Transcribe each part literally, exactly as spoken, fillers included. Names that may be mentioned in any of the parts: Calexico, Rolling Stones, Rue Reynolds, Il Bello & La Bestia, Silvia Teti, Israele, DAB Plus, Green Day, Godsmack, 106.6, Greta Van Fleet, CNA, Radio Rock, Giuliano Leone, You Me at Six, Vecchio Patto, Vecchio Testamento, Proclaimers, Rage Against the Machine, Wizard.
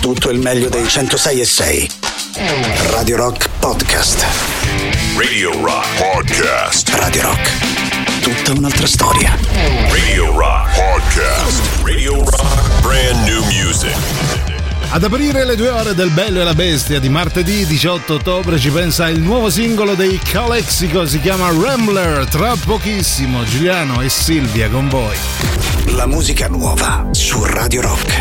tutto il meglio dei centosei e sei. Radio Rock Podcast. Radio Rock Podcast. Radio Rock. Tutta un'altra storia. Radio Rock Podcast. Radio Rock Brand New Music. Ad aprire le due ore del Bello e la Bestia di martedì diciotto ottobre ci pensa il nuovo singolo dei Calexico, si chiama Rambler. Tra pochissimo Giuliano e Silvia con voi. La musica nuova su Radio Rock.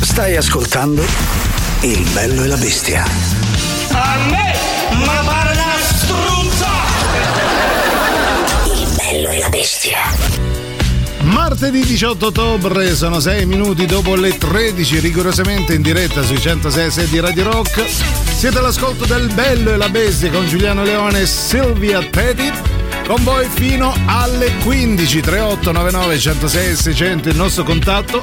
Stai ascoltando Il Bello e la Bestia. A me, ma pare una struzza! Il Bello e la Bestia. Martedì diciotto ottobre, sono sei minuti dopo le tredici, rigorosamente in diretta sui centosei e sei di Radio Rock. Siete all'ascolto del Bello e la Bestia con Giuliano Leone e Silvia Teti. Con voi fino alle quindici, trentotto novantanove centosei seicento il nostro contatto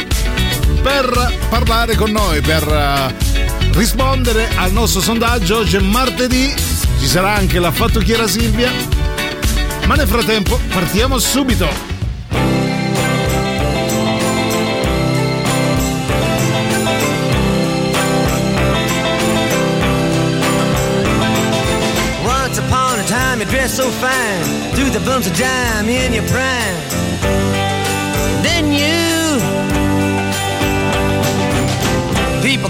per parlare con noi, per uh, rispondere al nostro sondaggio. Oggi è martedì, ci sarà anche la fattucchiera Silvia, ma nel frattempo partiamo subito. You dress so fine, through the bumps of dime in your prime. Then you, people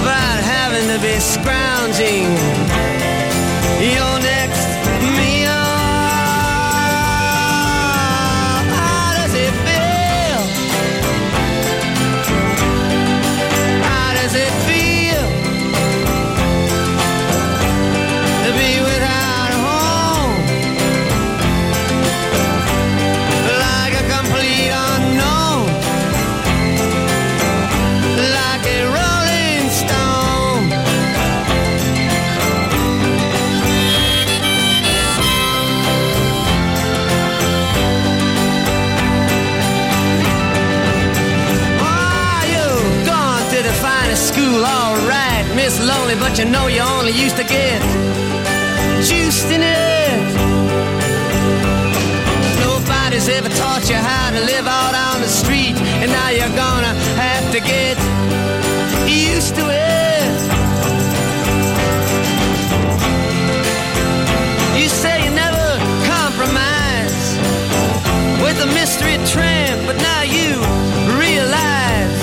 about having to be scrounging your next meal. How does it feel? How does it feel to be without a home? Complete unknown, like a Rolling Stone. I used to get juiced in it. Nobody's ever taught you how to live out on the street, and now you're gonna have to get used to it. You say you never compromise with a mystery tramp, but now you realize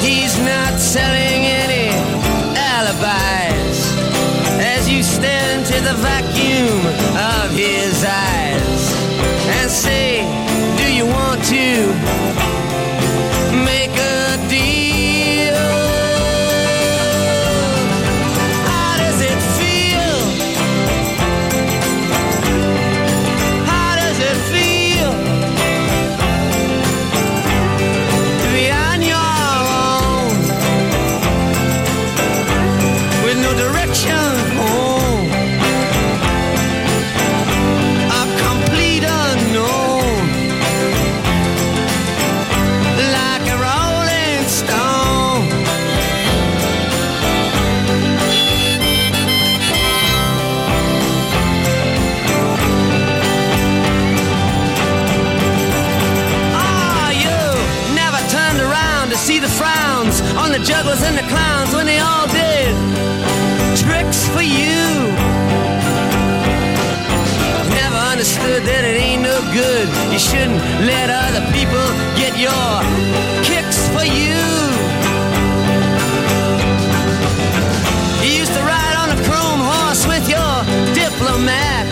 he's not selling any alibis as you stare into the vacuum of his eyes and say, do you want to make a deal? Jugglers and the clowns when they all did tricks for you. Never understood that it ain't no good. You shouldn't let other people get your kicks for you. You used to ride on a chrome horse with your diplomat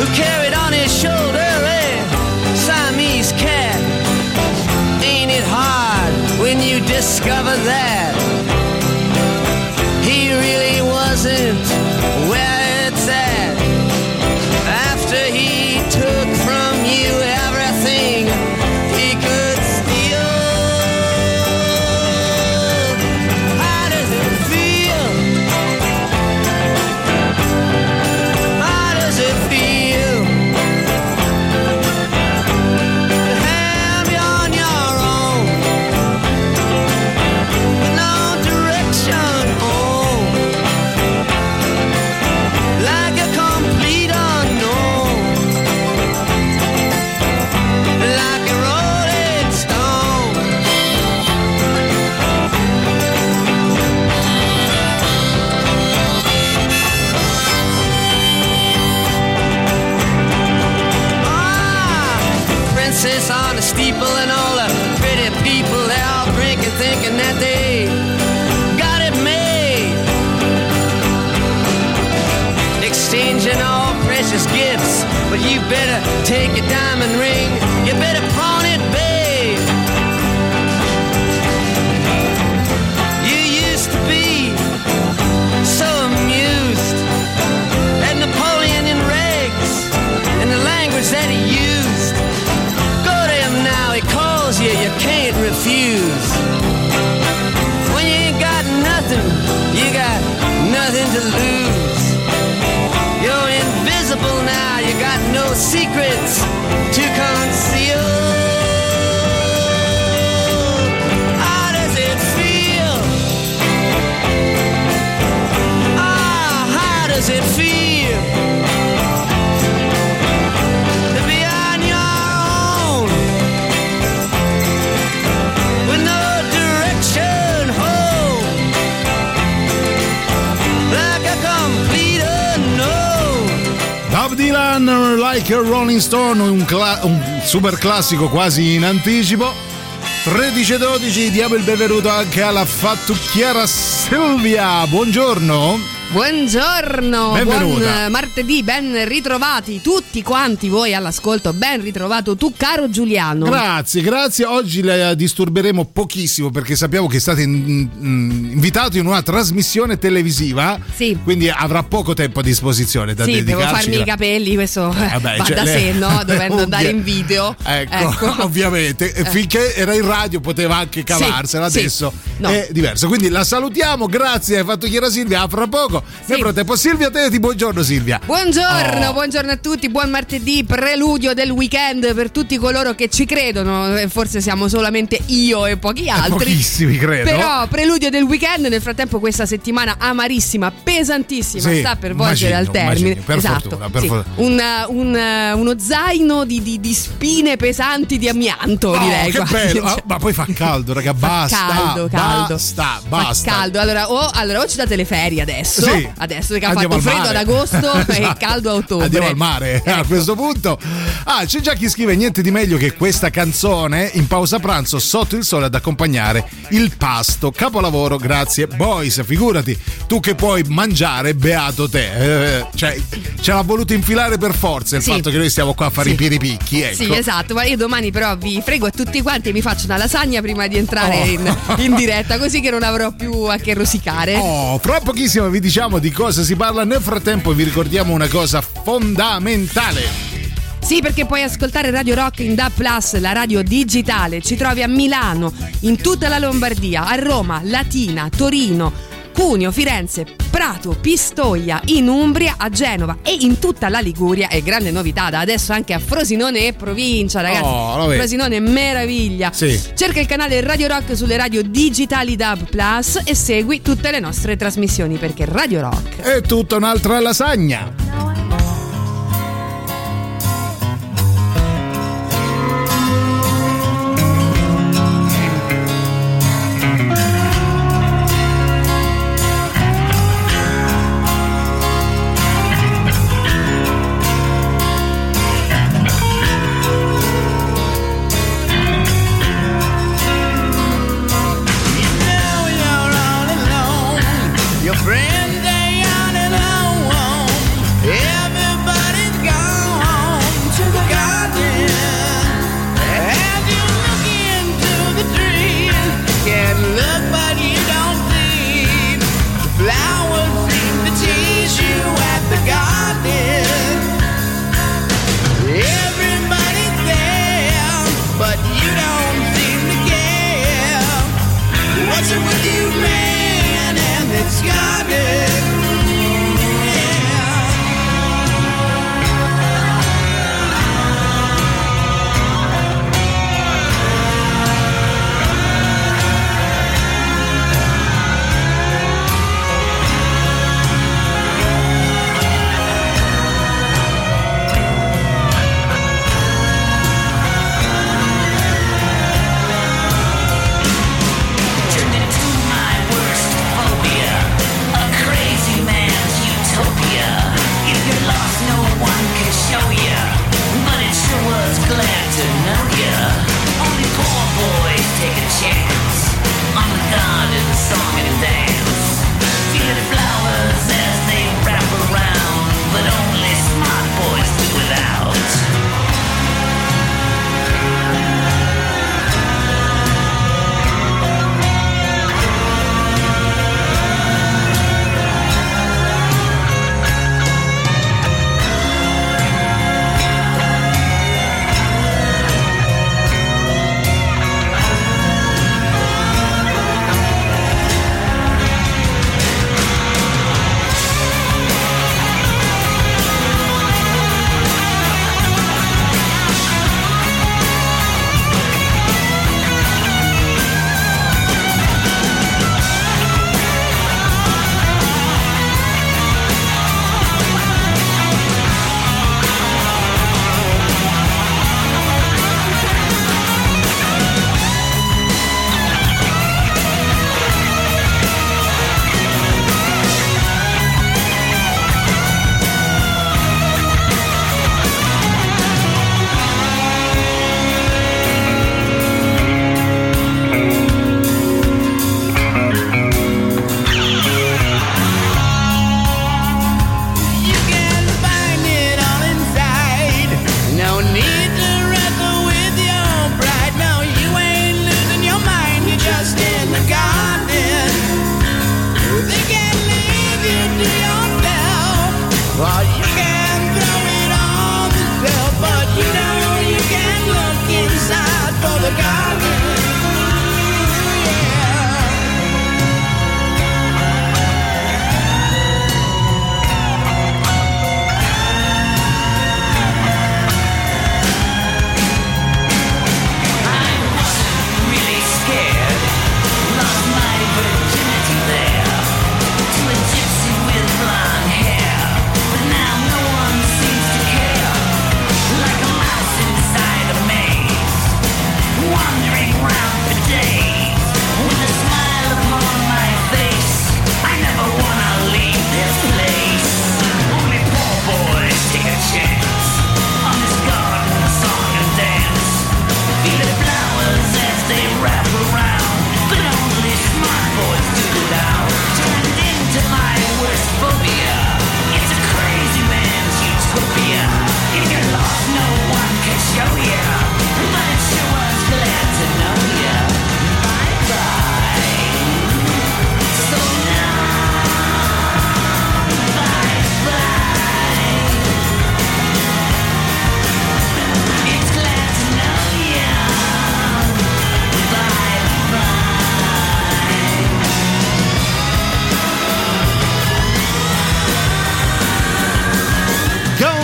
who carried on his shoulder a Siamese cat. Ain't it hard when you discover that he really wasn't where it's at after he took from you everything he could steal? How does it feel? How does it feel? On the steeple and all the pretty people, they're all drinking, thinking that they got it made, exchanging all precious gifts. But you better take your diamond ring, you better pawn it, babe. You used to be so amused at Napoleon in rags and the language that he used. You, you can't refuse. When you ain't got nothing, you got nothing to lose. You're invisible now, you got no secrets to conceal. Dylan, Like a Rolling Stone, un, cla- un super classico quasi in anticipo. tredici e dodici, diamo il benvenuto anche alla fattucchiera Silvia. Buongiorno. Buongiorno, benvenuta. Buon martedì, ben ritrovati tutti quanti voi all'ascolto, ben ritrovato tu caro Giuliano. Grazie, grazie, oggi la disturberemo pochissimo perché sappiamo che state in, in, invitati in una trasmissione televisiva, sì. Quindi avrà poco tempo a disposizione da sì, dedicarci. Devo farmi gra- i capelli, questo eh, vabbè, va cioè, da le... sé, no? Dovendo andare in video. Ecco, ecco. Ovviamente, eh. finché era in radio poteva anche cavarsela, sì, adesso sì. No. È diverso, quindi la salutiamo, grazie, hai fatto chiara Silvia, fra poco poco. Sì. Nel frattempo Silvia Teti, buongiorno Silvia. Buongiorno, oh. buongiorno a tutti, buon martedì, preludio del weekend per tutti coloro che ci credono. Forse siamo solamente io e pochi altri. Pochissimi, credo. Però preludio del weekend, nel frattempo questa settimana amarissima, pesantissima, sì, sta per volgere al termine. Immagino, per esatto, fortuna, per sì. for- un, un, uno zaino di, di, di spine pesanti di amianto, oh, direi. Che bello. Ah, ma poi fa caldo, raga, fa basta. Caldo, caldo. Basta, basta. Fa caldo. Allora, o, allora, o ci date le ferie adesso. Sì. Adesso che ha fatto freddo mare. Ad agosto esatto. e caldo a ottobre. Andiamo al mare, ecco. A questo punto. Ah, c'è già chi scrive niente di meglio che questa canzone in pausa pranzo sotto il sole ad accompagnare il pasto. Capolavoro, grazie. Boys, figurati, tu che puoi mangiare, beato te. Eh, cioè, ce l'ha voluto infilare per forza il sì. fatto che noi stiamo qua a fare sì. i piripicchi, ecco. Sì, esatto. Ma io domani però vi frego a tutti quanti e mi faccio una lasagna prima di entrare oh. in, in diretta, così che non avrò più a che rosicare. Oh, fra pochissimo vi diciamo di cosa si parla. Nel frattempo vi ricordiamo una cosa fondamentale. Sì, perché puoi ascoltare Radio Rock in D A B Plus, la radio digitale. Ci trovi a Milano, in tutta la Lombardia, a Roma, Latina, Torino, Cuneo, Firenze, Prato, Pistoia, in Umbria, a Genova e in tutta la Liguria. E grande novità, da adesso anche a Frosinone e provincia, ragazzi. Oh, Frosinone, meraviglia. Sì. Cerca il canale Radio Rock sulle radio digitali D A B Plus e segui tutte le nostre trasmissioni, perché Radio Rock è tutta un'altra lasagna. No.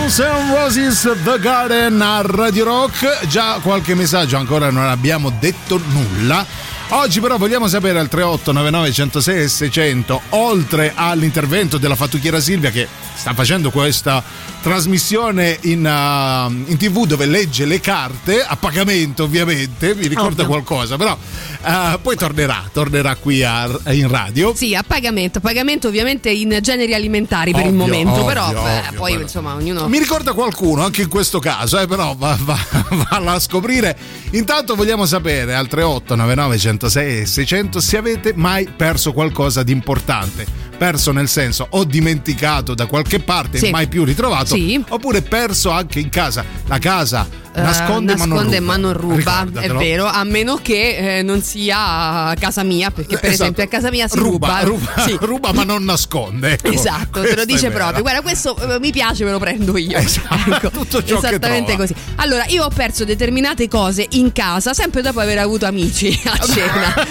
Guns N' Roses, The Garden a Radio Rock. Già qualche messaggio, ancora non abbiamo detto nulla. Oggi però vogliamo sapere al tre otto nove nove uno zero sei seicento, oltre all'intervento della fattucchiera Silvia che sta facendo questa trasmissione in, uh, in tv dove legge le carte a pagamento, ovviamente mi ricorda Ovvio. qualcosa, però uh, poi tornerà tornerà qui a, in radio. Sì, a pagamento, pagamento ovviamente in generi alimentari per ovvio, il momento, ovvio, però ovvio, eh, poi però. insomma ognuno... Mi ricorda qualcuno anche in questo caso, eh, però va, va, va a scoprire. Intanto vogliamo sapere al tre otto nove nove uno zero sei seicento se avete mai perso qualcosa di importante, perso nel senso ho dimenticato da qualche parte e sì. mai più ritrovato, sì. oppure perso anche in casa, la casa nasconde, uh, nasconde ma non ruba, è vero, a meno che eh, non sia a casa mia, perché per esatto. esempio a casa mia si ruba, ruba, ruba, sì. ruba ma non nasconde, ecco. esatto, questo te lo dice proprio, guarda questo eh, mi piace, me lo prendo io, esatto, ecco. tutto ciò esattamente che così. Allora io ho perso determinate cose in casa sempre dopo aver avuto amici a cena,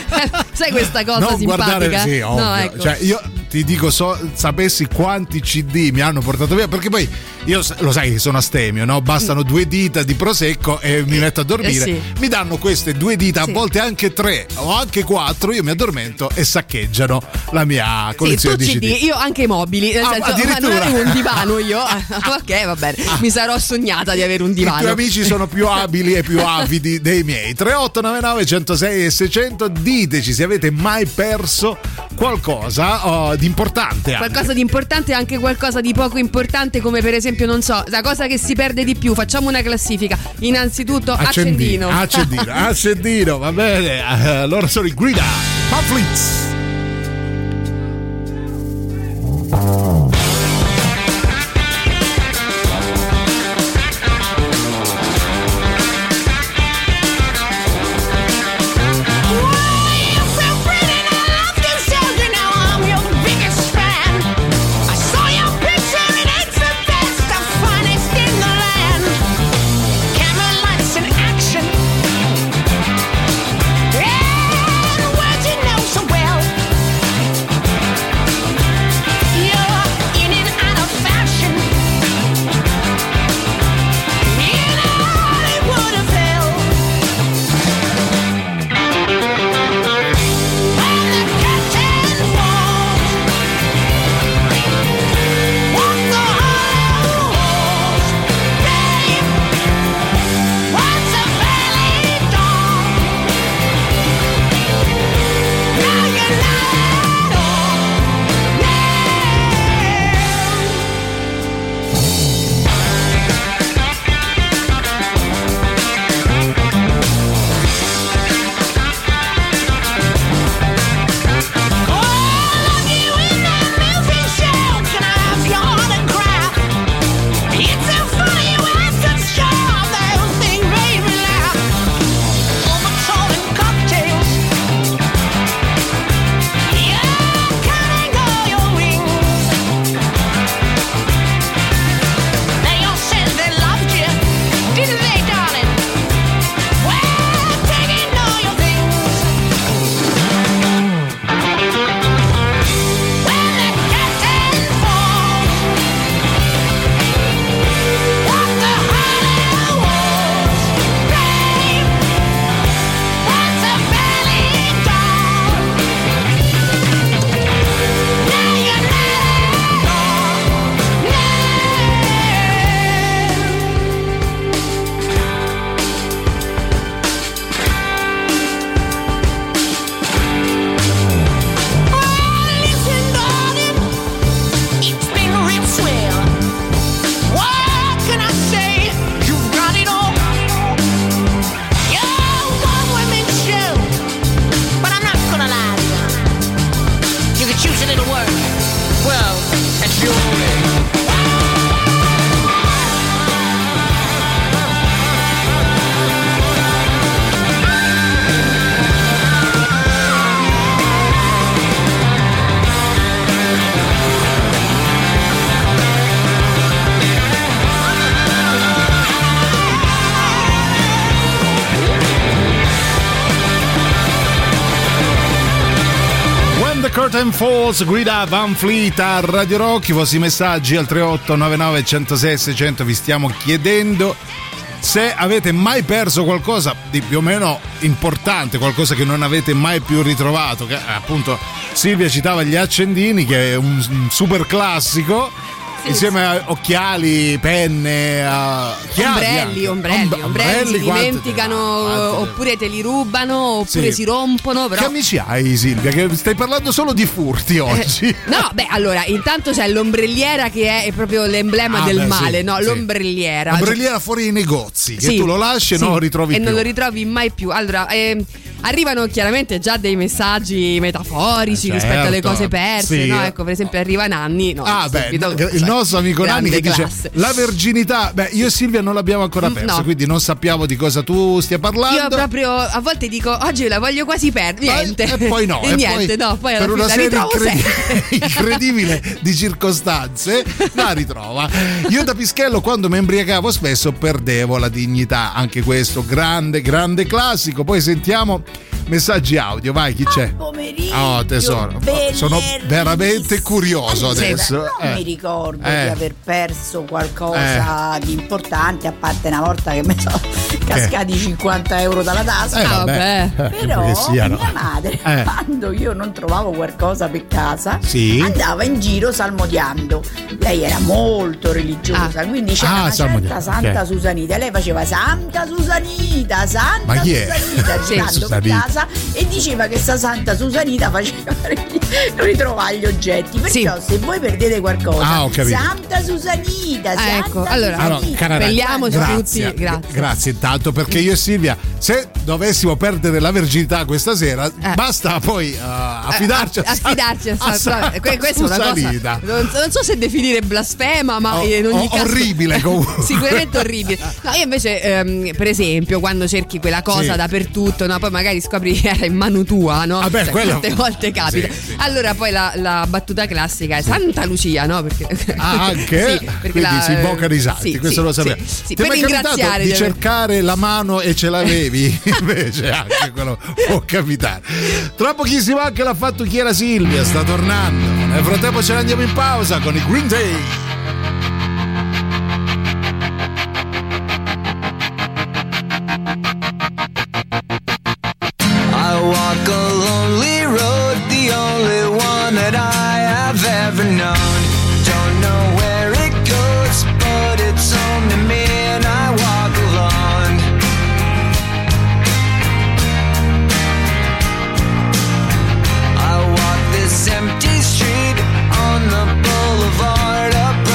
sai questa cosa non simpatica? Guardare, sì, ovvio. No, ecco. Cioè, io ti dico, so, sapessi quanti C D mi hanno portato via, perché poi io lo sai che sono astemio, no? Bastano due dita di prosecco e mi metto a dormire, eh sì. mi danno queste due dita, sì. a volte anche tre o anche quattro, io mi addormento e saccheggiano la mia collezione sì, tu di C D. C D. Io anche i mobili, nel ah, senso, ma non avevo un divano io, ok va bene, ah. mi sarò sognata di avere un divano. I tuoi amici sono più abili e più avidi dei miei. Tre otto nove nove uno zero sei seicento, diteci se avete mai perso qualcosa oh, di importante, qualcosa anche. di importante e anche qualcosa di poco importante, come per esempio non so, la cosa che si perde di più. Facciamo una classifica, innanzitutto accendino accendino accendino, accendino va bene, allora sono i Greta Van Fleet. Well Curtain Falls, Greta Van Fleet a Radio Rock. I vostri messaggi al tre otto nove nove, uno zero sei, sei zero zero. Vi stiamo chiedendo se avete mai perso qualcosa di più o meno importante, qualcosa che non avete mai più ritrovato, che appunto Silvia citava gli accendini, che è un super classico, sì, insieme sì. a occhiali, penne, a ombrelli, ombrelli, Om- ombrelli si dimenticano, te, oppure te li rubano, oppure sì. si rompono. Però... Che amici hai, Silvia? Che stai parlando solo di furti oggi. Eh, no, beh, allora, intanto c'è l'ombrelliera, che è proprio l'emblema ah, del beh, male, sì, no? Sì. L'ombrelliera. L'ombrelliera fuori i negozi, che sì, tu lo lasci e sì, non lo ritrovi e più. E non lo ritrovi mai più. Allora, eh, arrivano chiaramente già dei messaggi metaforici, certo, rispetto alle cose perse, sì. no? Ecco, per esempio arriva Nanni. No, ah, beh, no, il nostro amico Nanni che dice classe. La verginità, beh, io e Silvia non l'abbiamo ancora persa, no. quindi non sappiamo di cosa tu stia parlando. Io proprio a volte dico, oggi la voglio quasi perdere, niente. E, e poi no. E, e niente, poi, no, poi per una serie incredibile, incredibile di circostanze la ritrova. Io da Pischello, quando mi embriagavo spesso, perdevo la dignità. Anche questo, grande, grande classico. Poi sentiamo messaggi audio, vai, chi c'è? Oh, tesoro, sono veramente curioso adesso. Non eh. mi ricordo eh. di aver perso qualcosa eh. di importante, a parte una volta che mi sono cascati eh. cinquanta euro dalla tasca. Eh, vabbè. Però sia, no? mia madre, eh. quando io non trovavo qualcosa per casa, sì. andava in giro salmodiando. Lei era molto religiosa, ah. quindi c'era ah, una certa Santa okay. Susanita. Lei faceva Santa Susanita, Santa Ma chi Susanita, girando per casa. E diceva che sta Santa Susanita faceva ritrovare gli oggetti. Perciò sì. se voi perdete qualcosa, ah, Santa Susanita, eh, Santa ecco. Allora, Susanita. Allora, svegliamoci tutti. Grazie. Grazie intanto, perché io e Silvia, se dovessimo perdere la verginità questa sera, eh. basta poi uh, affidarci eh, a, a, affidarci a, a Santa, Santa questa Susanita. È una cosa, non, non so se definire blasfema, ma oh, in ogni oh, caso orribile comunque. Sicuramente orribile. No, io invece ehm, per esempio, quando cerchi quella cosa sì. dappertutto, no, poi magari scopri che era in mano tua, no? Vabbè, cioè, quello... Quante volte capita. Sì, sì. Allora poi la, la battuta classica è sì. Santa Lucia, no? Perché... Ah, anche? Sì, perché quindi la... si bocca risalti, sì, questo sì, lo sapevo. Sì, sì. Per ringraziare di cercare la mano e ce l'avevi, invece anche quello può capitare. Tra pochissimo anche l'ha fatto chi era Silvia, sta tornando. Nel frattempo ce ne andiamo in pausa con i Green Day. Empty street on the boulevard up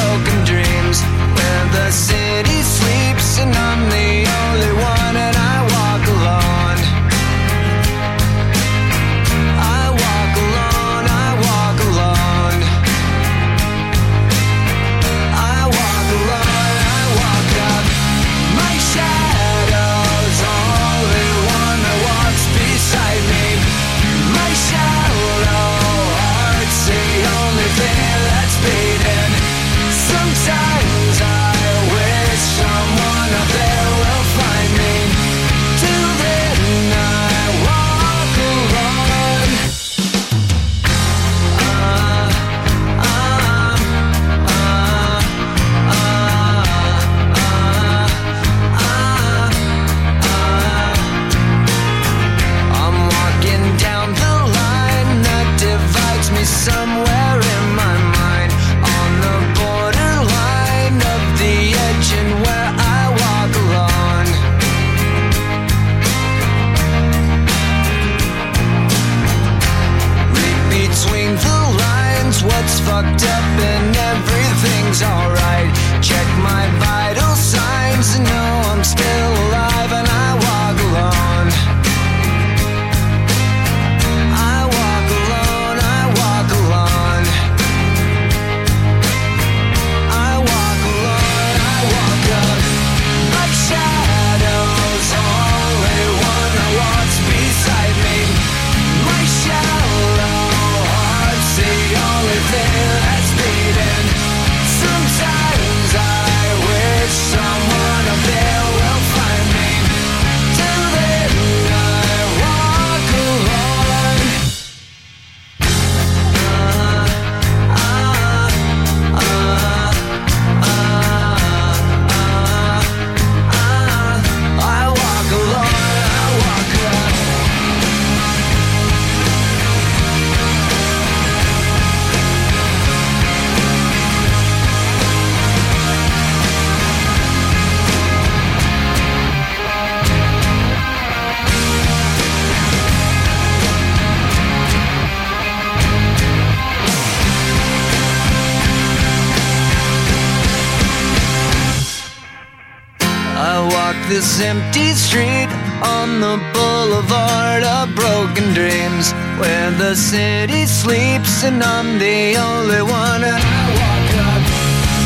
I walk this empty street on the boulevard of broken dreams, where the city sleeps and I'm the only one. I walk up,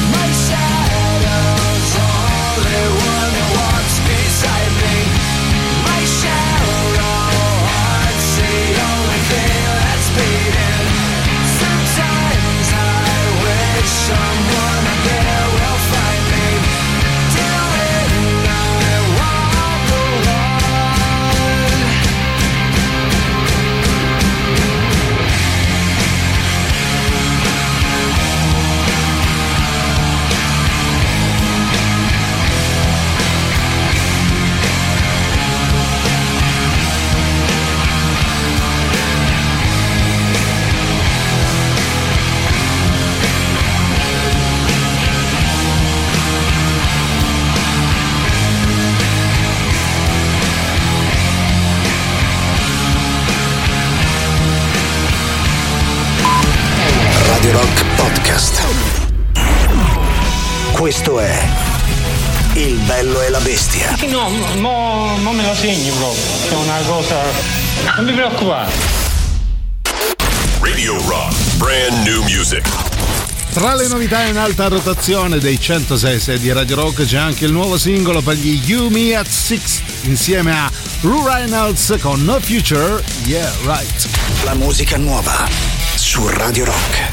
my shadow's the only one that walks beside me. My shallow heart's the only thing that's beating. Sometimes I wish someone out there will find me. Till then I walk alone. Rock Podcast. Questo è Il Bello e la Bestia. No, no, non me la segno proprio. È una cosa. Non mi preoccupare. Radio Rock, brand new music. Tra le novità in alta rotazione dei centosei di Radio Rock c'è anche il nuovo singolo per gli You Me at Six insieme a Rue Reynolds con No Future, Yeah Right. La musica nuova su Radio Rock.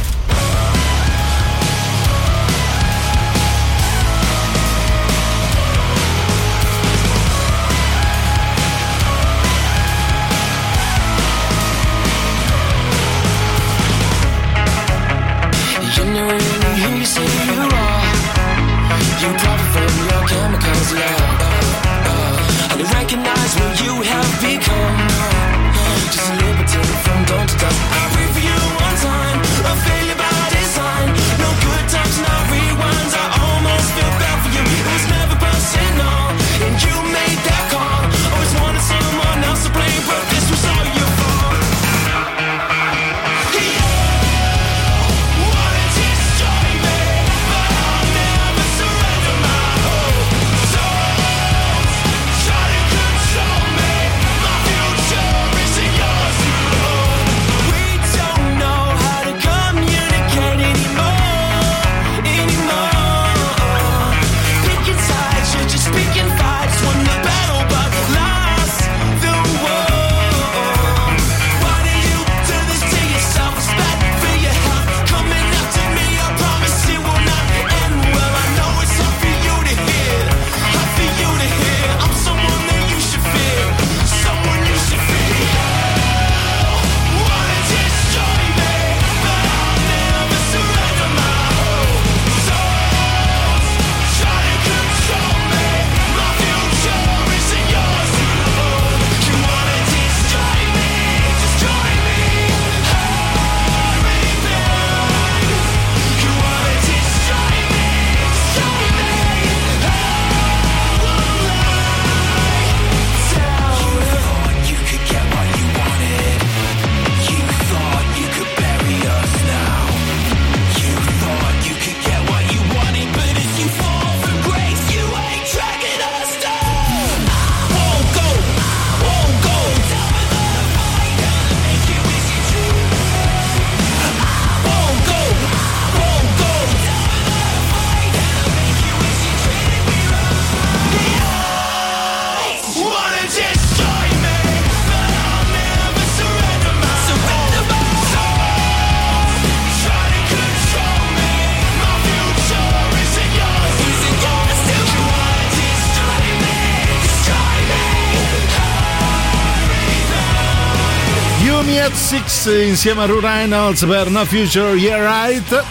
Insieme a Rue Reynolds per No Future, Yeah Right.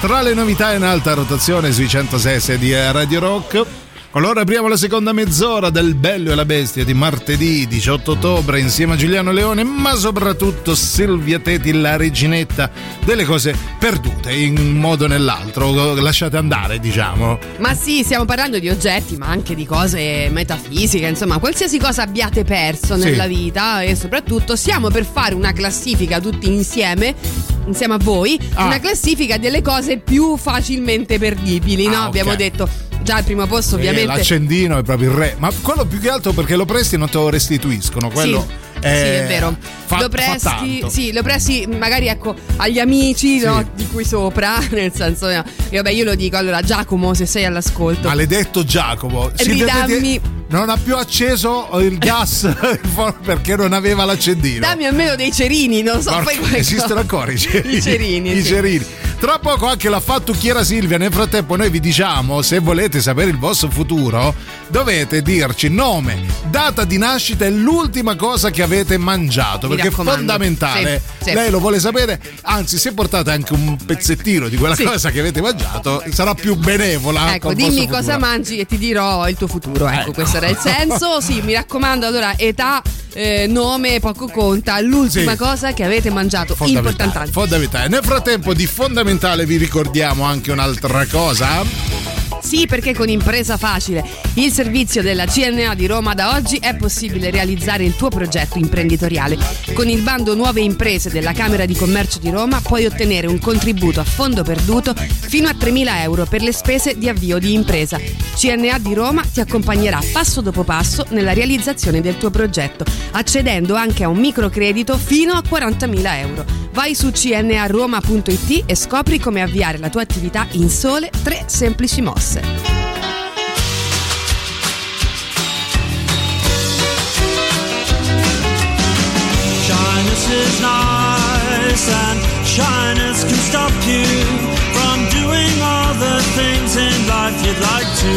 Tra le novità in alta rotazione sui centosei di Radio Rock. Allora apriamo la seconda mezz'ora del Bello e la Bestia di martedì diciotto ottobre insieme a Giuliano Leone, ma soprattutto Silvia Teti, la reginetta delle cose perdute in un modo o nell'altro, lasciate andare diciamo. Ma sì, stiamo parlando di oggetti ma anche di cose metafisiche, insomma qualsiasi cosa abbiate perso nella sì. vita, e soprattutto stiamo per fare una classifica tutti insieme insieme a voi, ah. una classifica delle cose più facilmente perdibili, ah, no? Okay. Abbiamo detto già al primo posto, ovviamente. Eh, l'accendino è proprio il re, ma quello più che altro perché lo presti e non te lo restituiscono, quello sì. Eh, sì, è vero. Fa, lo presti, sì, lo presti magari, ecco, agli amici, sì, no, di cui sopra, nel senso, no. E vabbè, io lo dico, allora, Giacomo, se sei all'ascolto, maledetto Giacomo, ridammi... non ha più acceso il gas perché non aveva l'accendino. Dammi almeno dei cerini, non so. Porca, poi esistono ancora i cerini, i cerini, i sì. cerini. Tra poco anche la fattucchiera Silvia. Nel frattempo noi vi diciamo, se volete sapere il vostro futuro, dovete dirci nome, data di nascita e l'ultima cosa che avete mangiato. Mi perché raccomando. È fondamentale, sì, sì. Lei lo vuole sapere. Anzi, se portate anche un pezzettino di quella sì. cosa che avete mangiato, sarà più benevola. Ecco, dimmi cosa mangi e ti dirò il tuo futuro. Ecco, ecco. Questo era il senso. Sì, mi raccomando. Allora, età, Eh, nome poco conta, l'ultima sì. cosa che avete mangiato, importante. Fondamentale. Nel frattempo di fondamentale vi ricordiamo anche un'altra cosa. Sì, perché con Impresa Facile, il servizio della C N A di Roma, da oggi è possibile realizzare il tuo progetto imprenditoriale. Con il bando Nuove Imprese della Camera di Commercio di Roma puoi ottenere un contributo a fondo perduto fino a tremila euro per le spese di avvio di impresa. C N A di Roma ti accompagnerà passo dopo passo nella realizzazione del tuo progetto, accedendo anche a un microcredito fino a quarantamila euro. Vai su c n a roma punto i t e scopri come avviare la tua attività in sole tre semplici mosse. Shyness is nice and shyness can stop you from doing all the things in life you'd like to.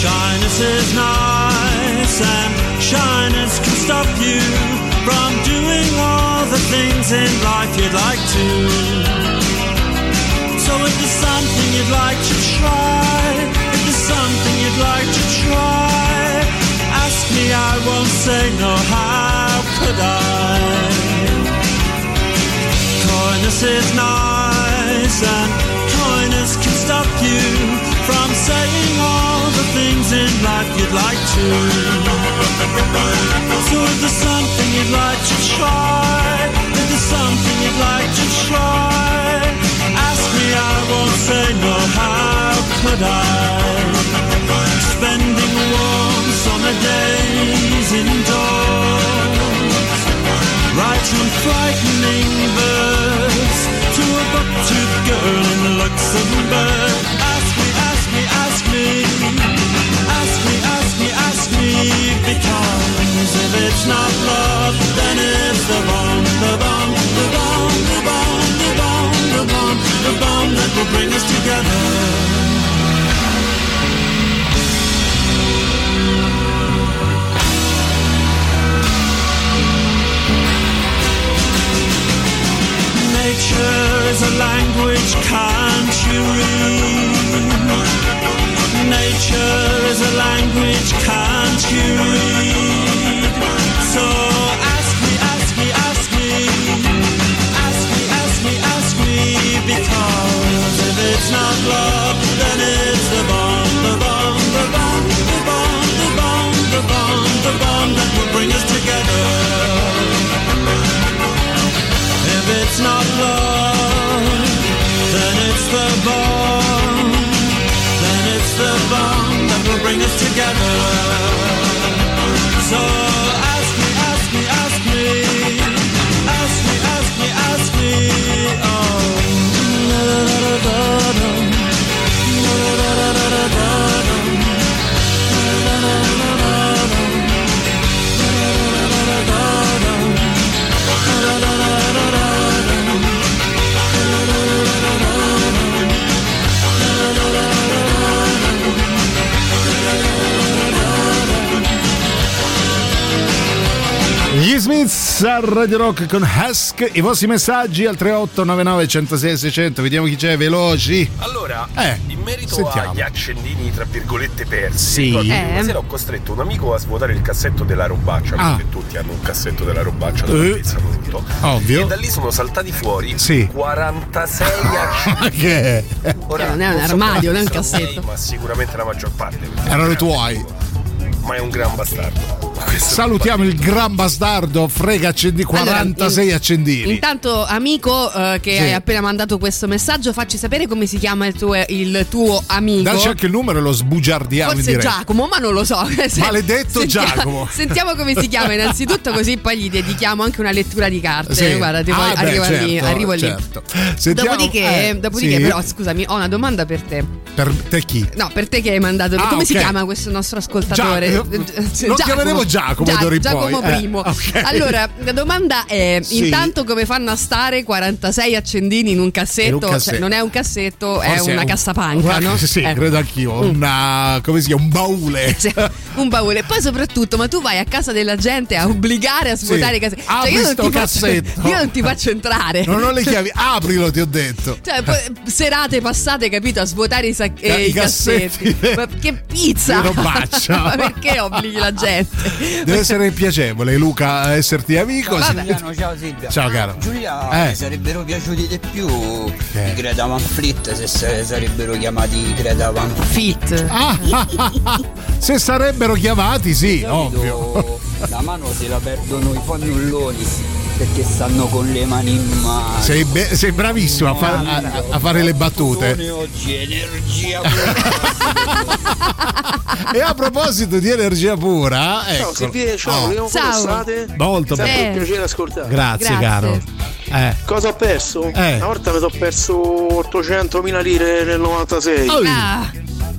Shyness is nice and shyness can stop you from doing all the things in life you'd like to. So if there's something you'd like to try, if there's something you'd like to try, ask me, I won't say no, how could I? Coyness is nice and coyness can stop you from saying all the things in life you'd like to. So if there's something you'd like to try, if there's something you'd like to try, ask me, I won't say no, how could I? Spending warm summer days indoors, writing frightening verse to a buck-toothed girl in Luxembourg. Ask me, ask me, ask me, ask me, ask me, ask me, because if it's not love, then it's the bomb, the bomb, the bomb, the bomb, the bomb, the bomb, the bomb that will bring us together. Nature is a language, can't you read? Nature is a language, can't you read? So ask me, ask me, ask me, ask me, ask me, ask me, because if it's not love, then it's the bomb, the bomb, the bomb, the bomb, the bomb, the bomb, the bomb that will bring us together. If it's not love, then it's the bomb, then it's the bomb that will bring us together. So ask me, ask me, ask me, ask me, ask me, ask me, oh, da da da da da da da da da da da da da da. Gli Smiths a Radio Rock con Hask. I vostri messaggi al tre otto nove nove uno zero sei sei zero zero. Vediamo chi c'è, veloci. Allora, eh, in merito sentiamo. agli accendini tra virgolette persi, sì. eh. una sera ho costretto un amico a svuotare il cassetto della robaccia, ah. perché tutti hanno un cassetto della robaccia dove uh. pensano tutto. Ovvio. E da lì sono saltati fuori sì. quarantasei accendini. Che è? Ora, non è un armadio, non è un cassetto, ma sicuramente la maggior parte erano i tuoi. Ma è un gran bastardo. Salutiamo il gran bastardo Frega accendi, quarantasei allora, in, accendini. Intanto amico eh, che sì. hai appena mandato questo messaggio, facci sapere come si chiama il tuo, il tuo amico. Dacci anche il numero e lo sbugiardiamo. Forse Giacomo, ma non lo so. Se, Maledetto sentiamo, Giacomo. Sentiamo come si chiama innanzitutto, così poi gli dedichiamo anche una lettura di carte. Sì. Guarda, tipo, ah, arrivo, beh, certo, lì, arrivo certo. lì. Sentiamo, dopodiché, eh, dopodiché sì. però scusami, ho una domanda per te. Per te chi? No, per te che hai mandato. Ah, come okay. si chiama questo nostro ascoltatore? Gia- Giacomo. Lo chiameremo Giacomo. Gia- d'ora in Giacomo poi. Primo. Eh, okay. Allora, la domanda è: sì. intanto come fanno a stare quarantasei accendini in un cassetto? Un cassetto. Cioè, non è un cassetto, forse è una un, cassapanca, un, no? Sì, eh. credo anch'io. Una, come si chiama? Un baule. Sì, un baule. Poi soprattutto, ma tu vai a casa della gente a obbligare a svuotare sì. i cassetti. Cioè, io non ti cassetto. Faccio, io non ti faccio entrare. Non ho le chiavi. Aprilo, ti ho detto. Cioè, serate passate, capito, a svuotare i, sac- eh, i cassetti. cassetti. Ma che pizza! Ma perché obblighi la gente? Deve essere piacevole, Luca, esserti amico. Ciao, Giuliano, ciao Silvia. Ciao caro. Giuliano, eh. mi sarebbero piaciuti di più okay. i Greta Van Fleet, se sarebbero chiamati Greta Van Fleet. Ah, ah, ah, ah. Se sarebbero chiamati, sì, ovvio. La mano se la perdono i fannulloni, perché stanno con le mani in mano. Sei, be- sei bravissimo a, far, a, a fare le battute. Oggi energia pura. E a proposito di energia pura, ecco. Ciao Silvia, ciao, vediamo oh. come state. Molto bene. Sempre un piacere ascoltare. Grazie, Grazie. caro. Eh. Cosa ho perso? Eh. Una volta mi sono perso ottocentomila lire nel novantasei. Oh. Ah.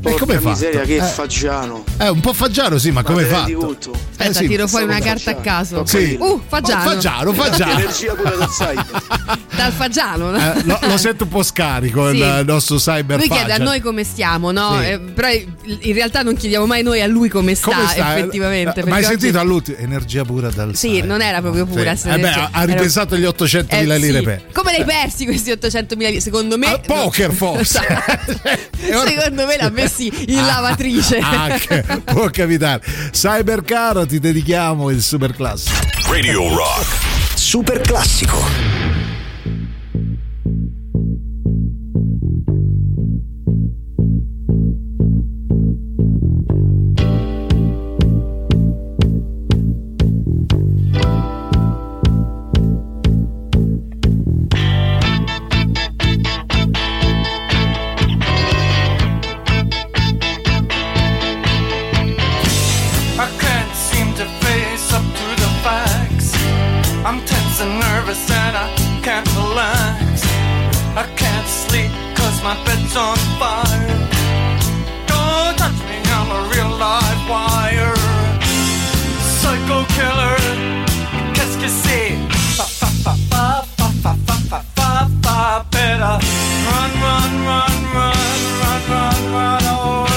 E come fa? Miseria, che eh, faggiano. È eh, un po' faggiano, sì, ma, ma come fa? Aspetta, eh, sì, tiro fuori una carta faggiano. A caso. Sì. Uh, faggiano. Oh, faggiano, faggiano. Energia pure dal cyber. Dal faggiano. No? Eh, lo, lo sento un po' scarico sì. il nostro cyber. Lui faggiano. Chiede a noi come stiamo, no? Sì. Eh, però in realtà non chiediamo mai noi a lui come sta, come sta? effettivamente. Ma hai oggi... sentito all'ultimo? Energia pura dal sì, cyber. Sì, non era proprio pura. Sì. Eh beh, ha, ha ripensato agli ottocentomila eh, lire. Sì. Per. Come l'hai persi questi ottocentomila lire? Secondo me. Al poker forse. Secondo me l'ha messo sì, in ah, lavatrice. Anche, può capitare. Cybercaro, ti dedichiamo il super classico. Radio Rock. Super classico. Better run, run, run, run, run, run away.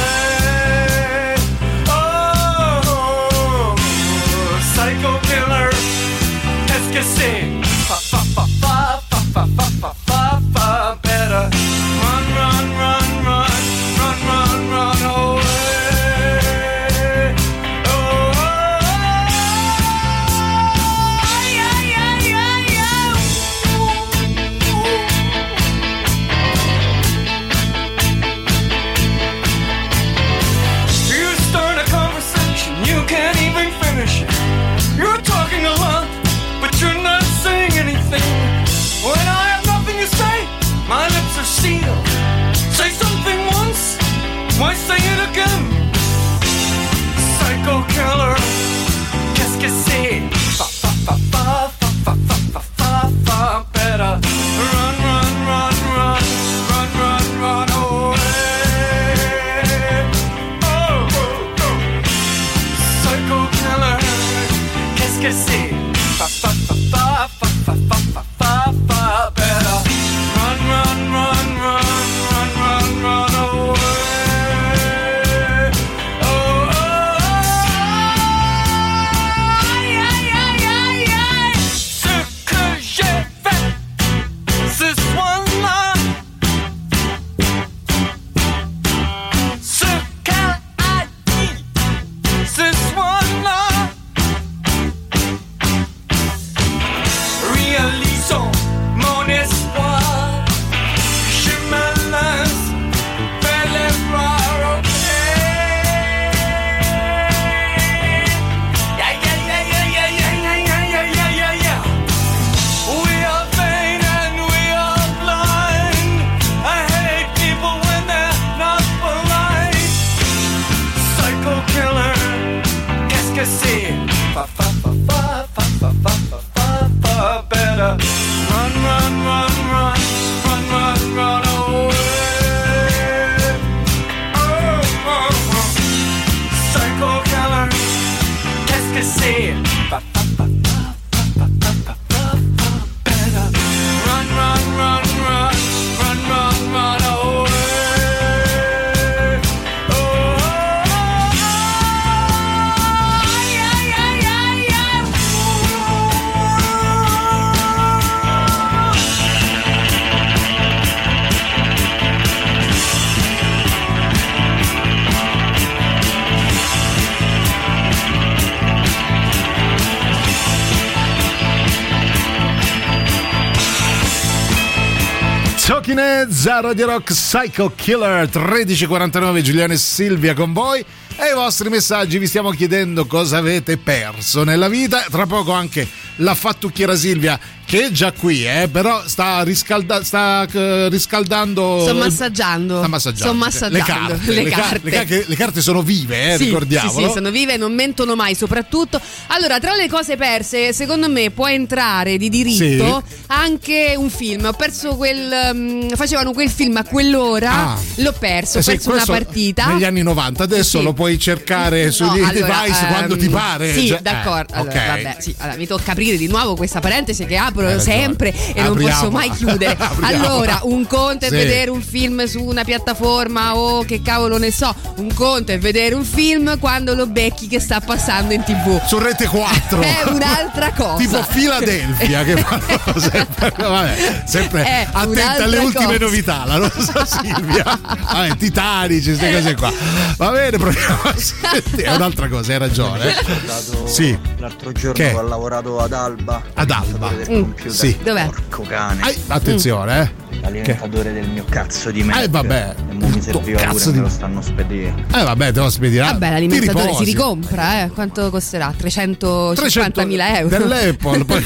to see. Fa fa fa fa fa fa fa fa fa fa. Better run, run, run, run, run, run, run away. Oh, oh, oh. Circle color, qu'est-ce que c'est? Fa fa fa fa fa fa fa fa fa. Better run, run, run, run, run, run, run away. Talking Heads, Radio Rock, Psycho Killer. Tredici e quarantanove, Giuliano e Silvia con voi e i vostri messaggi. Vi stiamo chiedendo cosa avete perso nella vita. Tra poco anche la fattucchiera Silvia, che è già qui, eh, però sta, riscalda- sta uh, riscaldando. Sto massaggiando. Sta massaggiando. Sto massaggiando. Le carte, le, le, carte. Car- le, car- le carte sono vive, eh, sì, ricordiamolo. Sì, sì, sono vive, non mentono mai, soprattutto. Allora, tra le cose perse, secondo me può entrare di diritto sì. anche un film. Ho perso quel. Um, facevano quel film a quell'ora, ah. l'ho perso, ho sì, perso una partita. Negli anni novanta, adesso sì. lo puoi cercare no, sugli allora, device um, quando ti pare. Sì, cioè, d'accordo. Eh, allora, okay. vabbè, sì, allora, mi tocca aprire di nuovo questa parentesi che apro sempre e Apriamo. non posso mai chiudere. Allora, un conto è sì. vedere un film su una piattaforma o oh, che cavolo ne so, un conto è vedere un film quando lo becchi che sta passando in tv su Rete quattro è un'altra cosa, tipo Philadelphia che fanno sempre, vabbè, sempre è attenta alle cosa. ultime novità, la nostra Silvia, vabbè, Titanic, queste cose qua, va bene, proviamo a sentire. È un'altra cosa, hai ragione. Sì. L'altro giorno che? ho lavorato ad Alba ad Alba computer. Sì. Dov'è? Porco cane. Ai, attenzione, eh. L'alimentatore che? del mio cazzo di merda. Eh vabbè. E mi serviva pure, di... me lo stanno spedire. Eh vabbè, te lo spedirà. Vabbè, l'alimentatore si ricompra, eh. Quanto costerà? trecentocinquantamila euro Dell'Apple, poi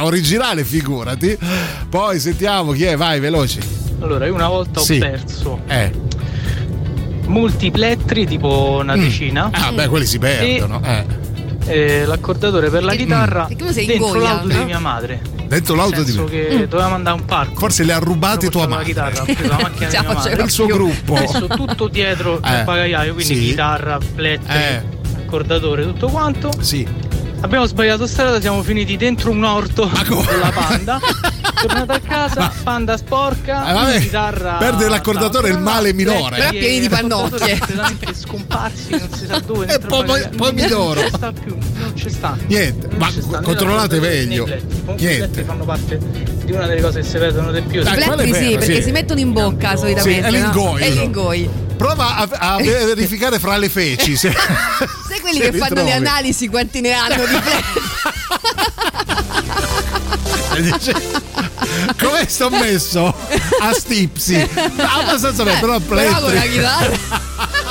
originale, figurati. Poi sentiamo chi è, vai, veloci. Allora, io una volta sì. ho perso. Eh. Multiplettri tipo una mm. decina. Ah, beh, quelli si perdono, e... eh. Eh, l'accordatore per la che, chitarra che sei dentro goia, l'auto no? di mia madre, dentro l'auto di mia che mm. dovevamo andare a un parco, forse le ha rubate tua madre la chitarra, ho preso la macchina di mia madre, il suo gruppo, ho messo tutto dietro eh. il bagagliaio, quindi sì. chitarra, plettri, eh. accordatore, tutto quanto sì. abbiamo sbagliato strada, siamo finiti dentro un orto ah, con la Panda. Tornata a casa, Panda sporca, eh, vabbè, chitarra, perdere l'accordatore è il male minore, però pieni di pannocchie scomparsi non si sa dove, e poi, poi, poi miglioro non ci sta più, non ci sta niente, non ma ci sta, controllate meglio niente, i fanno parte di una delle cose che si perdono di più, i plettri sì, sì perché sì. si mettono in bocca no, solitamente sì, è l'ingoio, no? è l'ingoio. Prova a, a verificare fra le feci se, sai quelli se che fanno trovi. le analisi quanti ne hanno di come sto messo a stipsi abbastanza bene, però bravo la chitarra.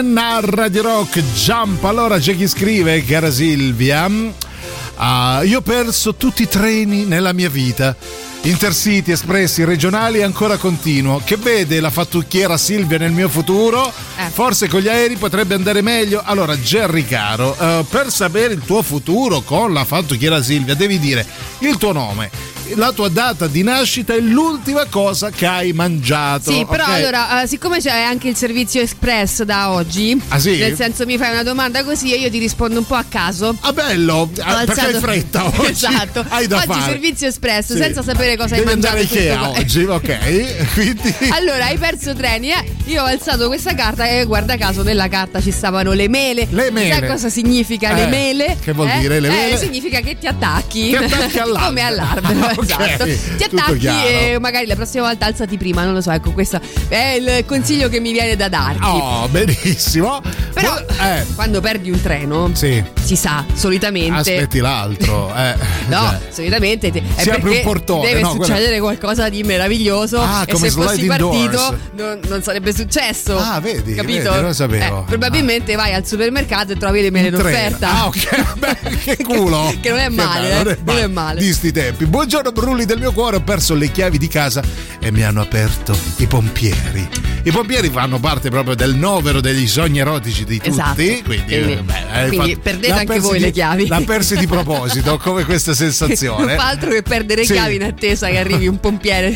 Man a Radio Rock. Jump. Allora c'è chi scrive: cara Silvia, uh, io ho perso tutti i treni nella mia vita, Intercity, espressi, regionali, ancora continuo, che vede la fattucchiera Silvia nel mio futuro, eh. forse con gli aerei potrebbe andare meglio. Allora Gerry caro, eh, per sapere il tuo futuro con la fattucchiera Silvia devi dire il tuo nome, la tua data di nascita e l'ultima cosa che hai mangiato. Sì, però okay? Allora, siccome c'è anche il servizio express da oggi, ah, sì? Nel senso, mi fai una domanda così e io ti rispondo un po' a caso. Ah, bello, ah, perché hai fretta oggi. Esatto, hai da oggi fare. Servizio express, sì. Senza sapere cosa devi hai mangiato Ikea oggi, ok? Quindi... Allora, hai perso treni, eh? Io ho alzato questa carta e guarda caso nella carta ci stavano le mele. Le mele. Sai cosa significa eh, le mele? Che vuol eh? dire le mele? Eh, significa che ti attacchi, ti attacchi all'albero. Come all'albero, ah, esatto. Okay. Ti attacchi e magari la prossima volta alzati prima, non lo so, ecco, questo è il consiglio che mi viene da darti. Oh, benissimo. Però Ma, eh. quando perdi un treno, sì. si sa, solitamente aspetti l'altro, eh. No, cioè. solitamente te, è si apre un portone. Deve no, succedere quella... qualcosa di meraviglioso, ah, e se fossi partito non, non sarebbe successo. Ah, vedi, capito? Vedi, non lo sapevo. Eh, probabilmente ah. vai al supermercato e trovi le mele in offerta. Ah, ok. Beh, che culo. Che non è male, che eh. non, è male. non è male. Di sti tempi. Buongiorno brulli del mio cuore, ho perso le chiavi di casa e mi hanno aperto i pompieri. I pompieri fanno parte proprio del novero degli sogni erotici di tutti, esatto. quindi, eh, beh, quindi fatto... perdete anche voi di... le chiavi. La persi di proposito, come questa sensazione. Non fa altro che perdere sì. chiavi in attesa che arrivi un pompiere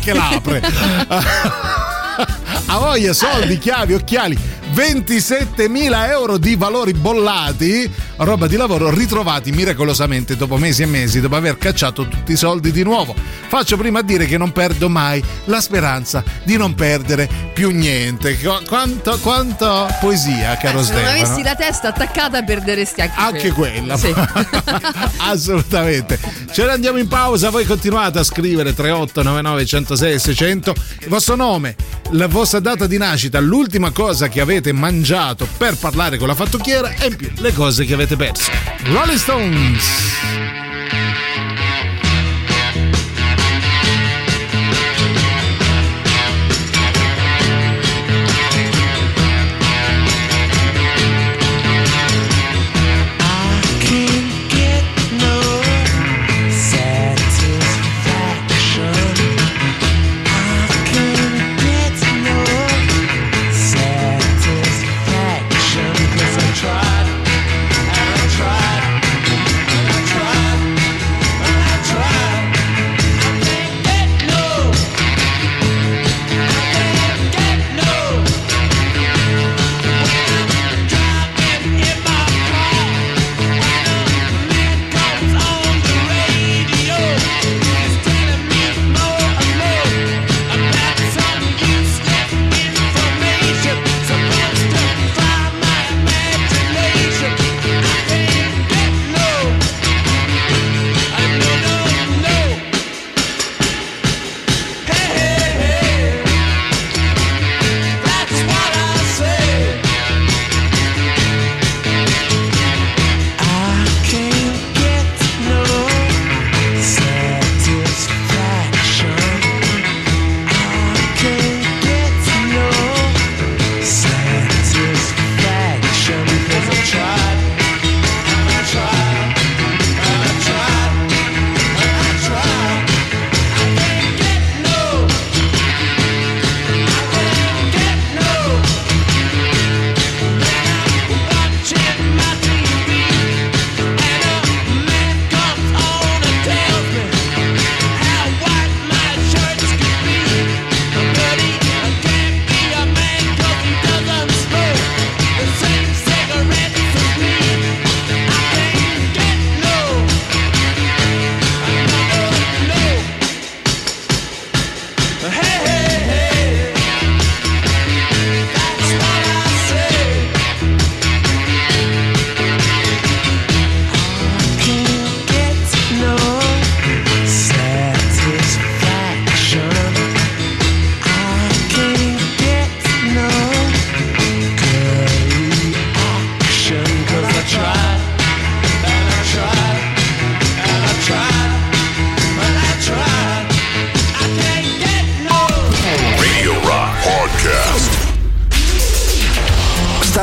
che l'apre. A voglia soldi, chiavi, occhiali, ventisettemila euro di valori bollati, roba di lavoro, ritrovati miracolosamente dopo mesi e mesi, dopo aver cacciato tutti i soldi di nuovo. Faccio prima a dire che non perdo mai la speranza di non perdere più niente. Quanto, quanto poesia, caro eh, Stefano. Se non avessi la testa attaccata perderesti anche, anche quella, sì. Assolutamente. Ce ne andiamo in pausa, voi continuate a scrivere tre otto nove nove uno zero sei sei zero zero, il vostro nome, la vostra data di nascita, l'ultima cosa che avete mangiato per parlare con la fattucchiera e in più le cose che avete perso. Rolling Stones. Try.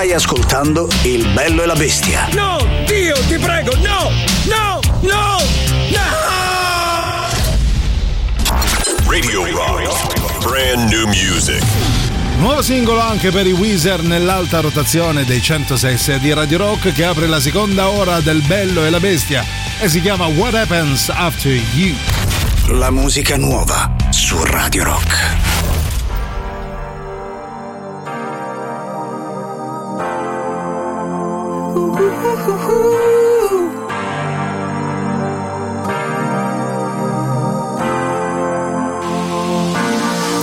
Stai ascoltando Il Bello e la Bestia. No, Dio, ti prego, no, no, no, no! Radio Rock, brand new music. Nuovo singolo anche per i Wizard nell'alta rotazione dei centosei di Radio Rock, che apre la seconda ora del Bello e la Bestia, e si chiama What Happens After You. La musica nuova su Radio Rock.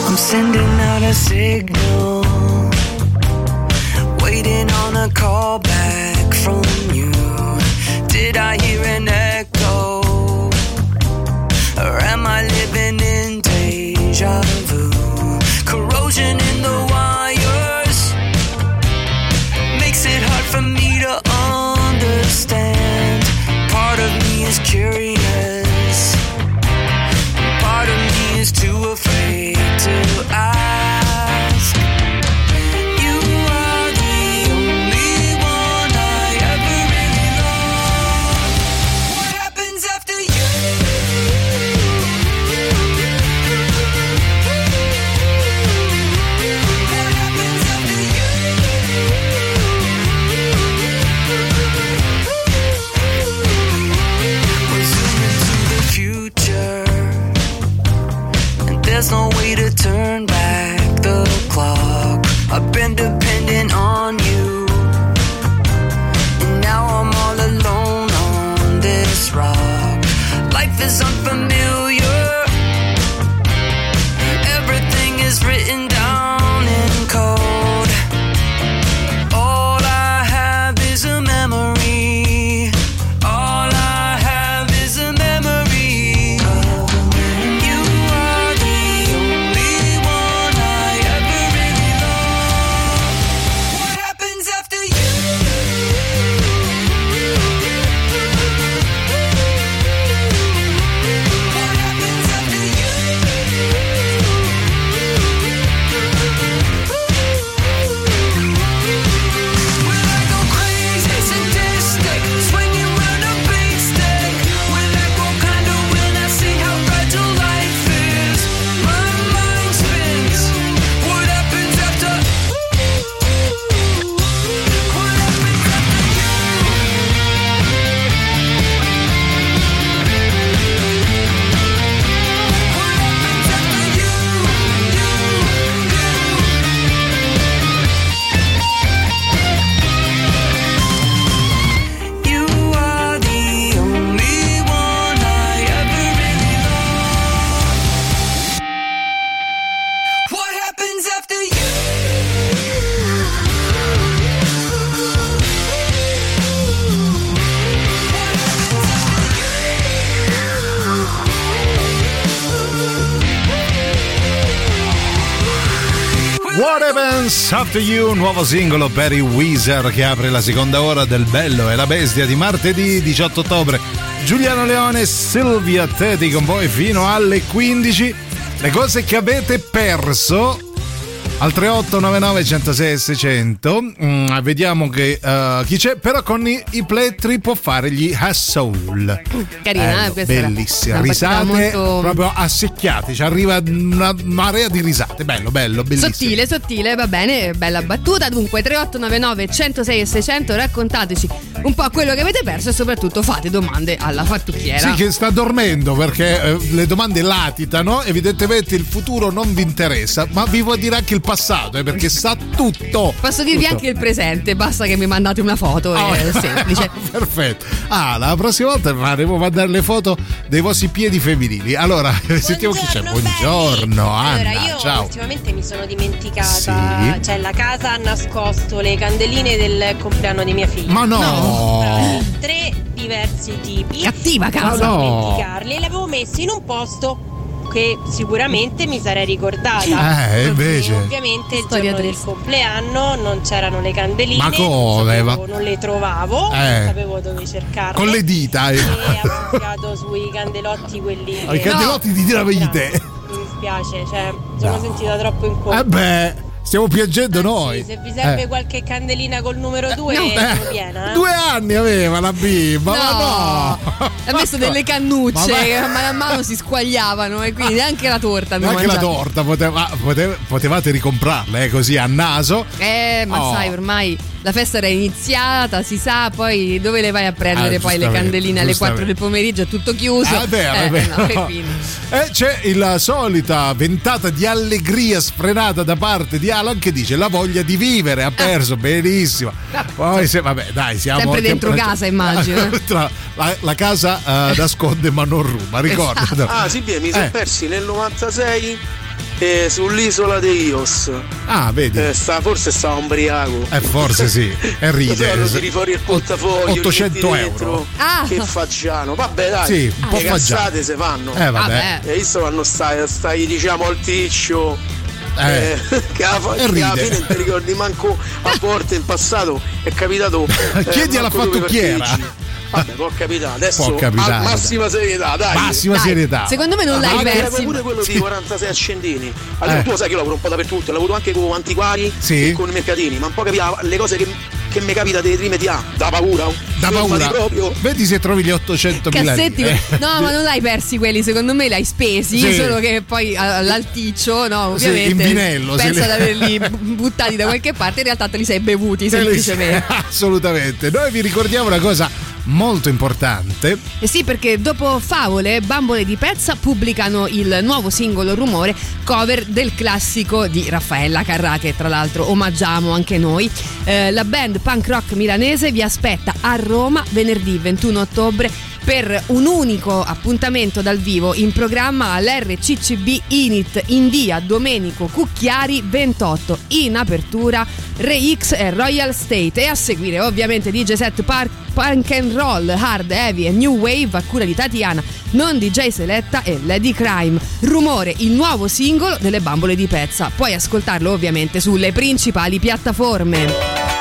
I'm sending out a signal, waiting on a call back from you. Did I hear an echo, or am I living in deja vu? Corrosion in the wires makes it hard for me to understand. Part of me is curious, part of me is too afraid to ask. You are the only one I ever really loved. What happens after you? What happens after you? We're zooming to the future, and there's no way to turn back the clock. I've been dependent on you, and now I'm all alone on this rock. Life is unfamiliar, everything is written down in code. All I have is a memory, all I have is a memory. You are the only one I ever really loved. What happens after you? What happens after you? Will I go crazy, sadistic, swinging round a big stick? Will I go kind of, will I see how fragile life is? My mind spins. What happens after? What happens after you? What happens after you? You are the only one I ever really loved. What happens after you? What happens after you? What Happens After You, nuovo singolo per i Wizard, che apre la seconda ora del Bello e la Bestia di martedì diciotto ottobre. Giuliano Leone e Silvia Teti con voi fino alle quindici. Le cose che avete perso al trentotto novantanove centosei seicento. Mm, vediamo che eh, chi c'è, però con i, i plettri può fare gli Hassoul. Carina, eh, eh, questa era bellissima, una risate partita molto- proprio assecchiate, ci arriva una marea di risate, bello bello, bellissimo. Sottile, sottile, va bene, bella battuta. Dunque trentotto novantanove centosei seicento, raccontateci un po' quello che avete perso e soprattutto fate domande alla fattucchiera. Sì, che sta dormendo perché eh, le domande latitano, evidentemente il futuro non vi interessa, ma vi vuol dire anche il passato, eh, perché sa tutto. Posso dirvi tutto, anche il presente, basta che mi mandate una foto, ah, è semplice. Perfetto. Ah, la prossima volta faremo mandare le foto dei vostri piedi femminili. Allora, sentiamo chi c'è. Buongiorno, Anna. Allora, io ciao. ultimamente mi sono dimenticata, Sì. cioè la casa ha nascosto le candeline del compleanno di mia figlia. Ma no. No. Di tre diversi tipi. Cattiva casa. Ma no. dimenticarli, le avevo messi in un posto che sicuramente mi sarei ricordata. Eh, invece. Perché ovviamente il Storia giorno triste. del compleanno non c'erano le candeline. Ma come? Non, sapevo, non le trovavo, Eh. non sapevo dove cercarle. Con le dita. eh. E ho cercato sui candelotti quelli. I che- candelotti di No. tiravite. Mi dispiace, cioè, sono No. sentita troppo in colpa. Eh beh. stiamo piangendo noi. Sì, se vi serve eh. qualche candelina col numero due, no, eh, piena, eh. due anni aveva la bimba, no, ma no, ha messo delle cannucce ma che a mano a mano si squagliavano e quindi neanche la torta abbiamo neanche mangiato. La torta poteva, poteva, potevate ricomprarla eh, così a naso, eh ma oh. sai, ormai la festa era iniziata, si sa, poi dove le vai a prendere ah, poi le candeline alle quattro del pomeriggio, è tutto chiuso, ah, beh, eh, beh, no, no. E eh, c'è la solita ventata di allegria sfrenata da parte di Alan che dice la voglia di vivere, ha perso, ah. benissimo, poi se, vabbè dai, siamo sempre dentro che... casa immagino la, la, la casa uh, nasconde ma non ruba, ricordo. Ah sì, beh, mi eh. sono persi nel novantasei Eh, sull'isola dei Ios. Ah, vedi. Eh, sta, forse stava ubriaco. Eh, forse sì. E ride. Lo tiri fuori il portafoglio. ottocento euro Ah. Che facciano. Vabbè, dai. Sì, un po' le cazzate se fanno. Eh, vabbè. E visto vanno stai, stai diciamo al ticcio. Eh, eh, che alla fine non ti ricordi manco a volte in passato è capitato. Eh, Chiedi alla fattucchiera. Vabbè, può capitare, adesso può capitare, al, massima serietà, dai. Massima dai, serietà. Secondo me non ah, l'hai perso. Era pure quello sì. di quarantasei accendini Allora eh. tu lo sai che io lavoro un po' dappertutto, l'ho avuto anche con antiquari sì. e con i mercatini, ma un po' capiva le cose che, che mi capita delle prime ti ha da paura. Da paura. Proprio. Vedi se trovi gli ottocentomila eh. No, ma non l'hai persi quelli, secondo me l'hai spesi, sì. solo che poi all'alticcio, no, ovviamente. Sì, in vinello, pensa li... ad averli buttati da qualche parte, in realtà te li sei bevuti semplicemente. Assolutamente. Noi vi ricordiamo una cosa molto importante. Eh sì, perché dopo Favole, Bambole di Pezza pubblicano il nuovo singolo Rumore, cover del classico di Raffaella Carrà, che tra l'altro omaggiamo anche noi. Eh, la band punk rock milanese vi aspetta a Roma venerdì ventuno ottobre per un unico appuntamento dal vivo, in programma all'R C C B Init in via Domenico Cucchiari ventotto, in apertura Re X e Royal State, e a seguire ovviamente D J set park, punk and roll, hard, heavy e new wave a cura di Tatiana, Non D J Seletta e Lady Crime. Rumore, il nuovo singolo delle Bambole di Pezza, puoi ascoltarlo ovviamente sulle principali piattaforme.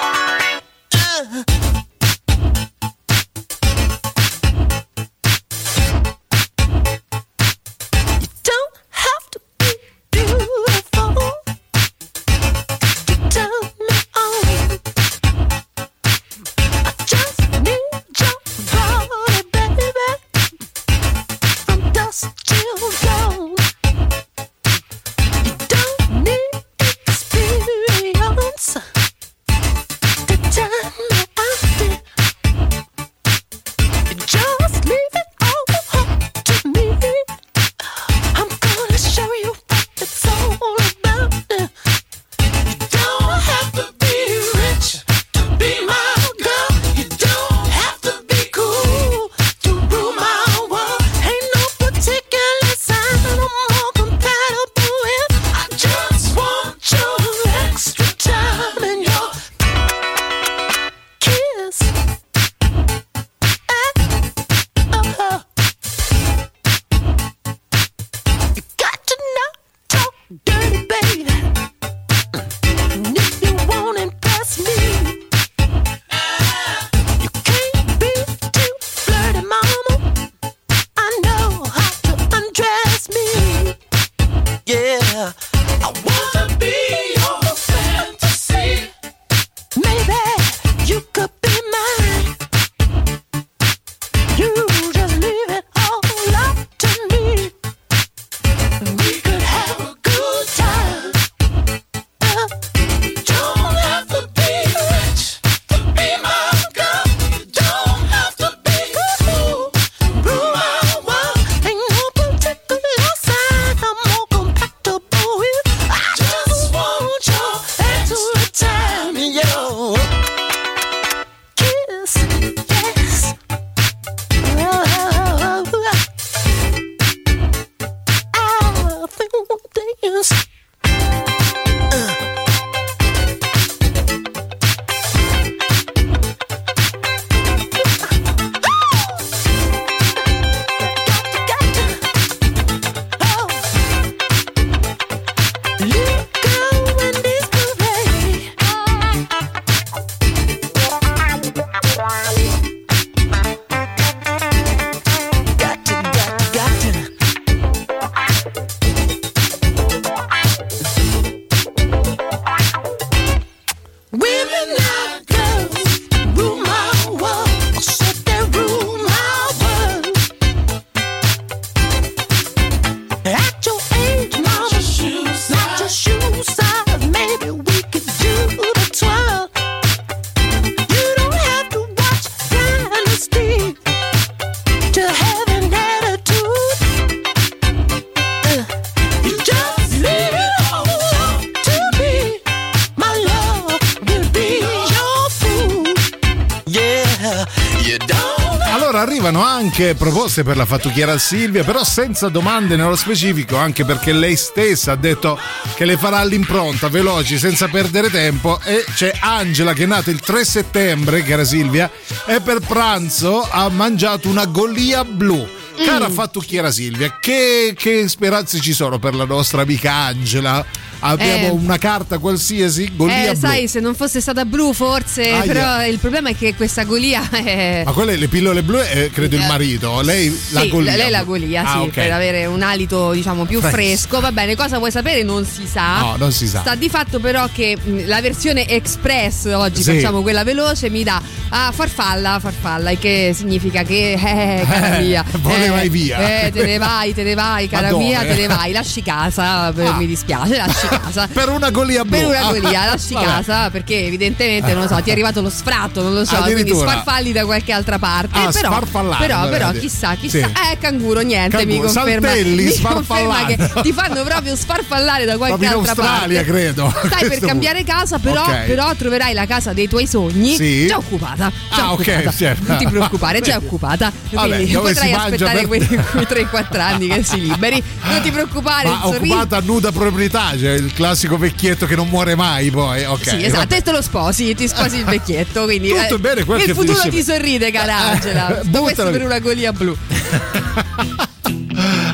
Anche proposte per la fattucchiera Silvia, però senza domande nello specifico, anche perché lei stessa ha detto che le farà all'impronta, veloci, senza perdere tempo. E c'è Angela che è nata il tre settembre, cara Silvia, e per pranzo ha mangiato una Golia blu. Cara mm. fattucchiera Silvia, che, che speranze ci sono per la nostra amica Angela? Abbiamo eh. una carta qualsiasi, Golia eh, blu. Sai, se non fosse stata blu forse, ah, però yeah. il problema è che questa Golia è... Ma quelle, le pillole blu, è, credo, il marito. Lei sì, la Golia. Lei la Golia, ah, sì, okay. per avere un alito, diciamo, più fresco. fresco. Va bene, cosa vuoi sapere? Non si sa. No, non si sa. Sta di fatto però che la versione express, oggi sì. facciamo quella veloce, mi dà ah, farfalla, farfalla, che significa che... Eh, cara mia, eh, vai via. Eh, te ne vai, te ne vai, cara Madonna. mia, te ne vai, lasci casa, ah. mi dispiace, lasci casa. Per una Golia blu. Per una Golia, lasci Vabbè. casa, perché evidentemente, non lo so, ti è arrivato lo sfratto, non lo so, quindi sfarfalli da qualche altra parte. Ah, però, però, però, chissà, chissà, sì. eh, canguro, niente, canguro. mi conferma. Saltelli, mi conferma che ti fanno proprio sfarfallare da qualche Proprio altra Australia, parte. In Australia, credo. Stai per cambiare casa, però, okay. però troverai la casa dei tuoi sogni sì. già occupata. Già ah, occupata. ok, certo. Non ti preoccupare, è già occupata. Quindi potrai aspettare quei tre quattro anni che si liberi, non ti preoccupare. Ma occupata a nuda proprietà, cioè il classico vecchietto che non muore mai poi, okay, sì esatto, e te lo sposi, ti sposi il vecchietto, quindi tutto eh, bene, quel il futuro ti sorride, cara Angela. Questo per una Golia blu.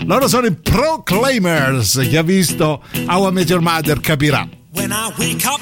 Loro sono i Proclaimers. Chi ha visto How I Met Your Mother capirà. When I wake up,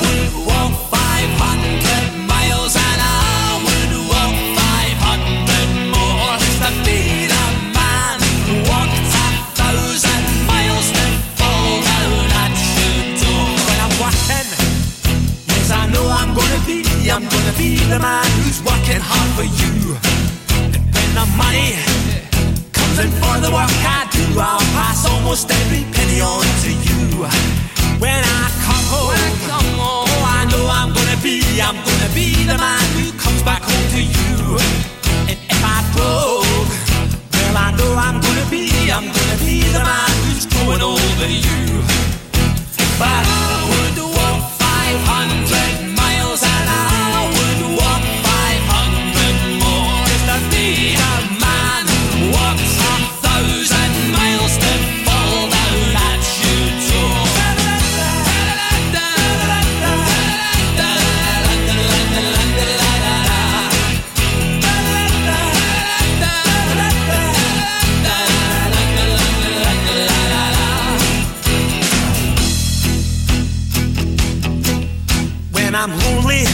would walk five hundred miles and I would walk five hundred more just to be the man who walks thousand miles to fall down at your door. When I'm walking, yes I know I'm gonna be, I'm gonna be the man who's working hard for you. And when the money comes in for the work I do, I'll pass almost every penny on to you. When I come home, when I come home, oh, I know I'm gonna be, I'm gonna be the man who comes back home to you. And if I broke, I know I'm gonna be, I'm gonna be the man who's growing over you. But I would walk five hundred miles and I would walk five hundred more just to be a man who walks a thousand miles to fall down at your door. I'm lonely,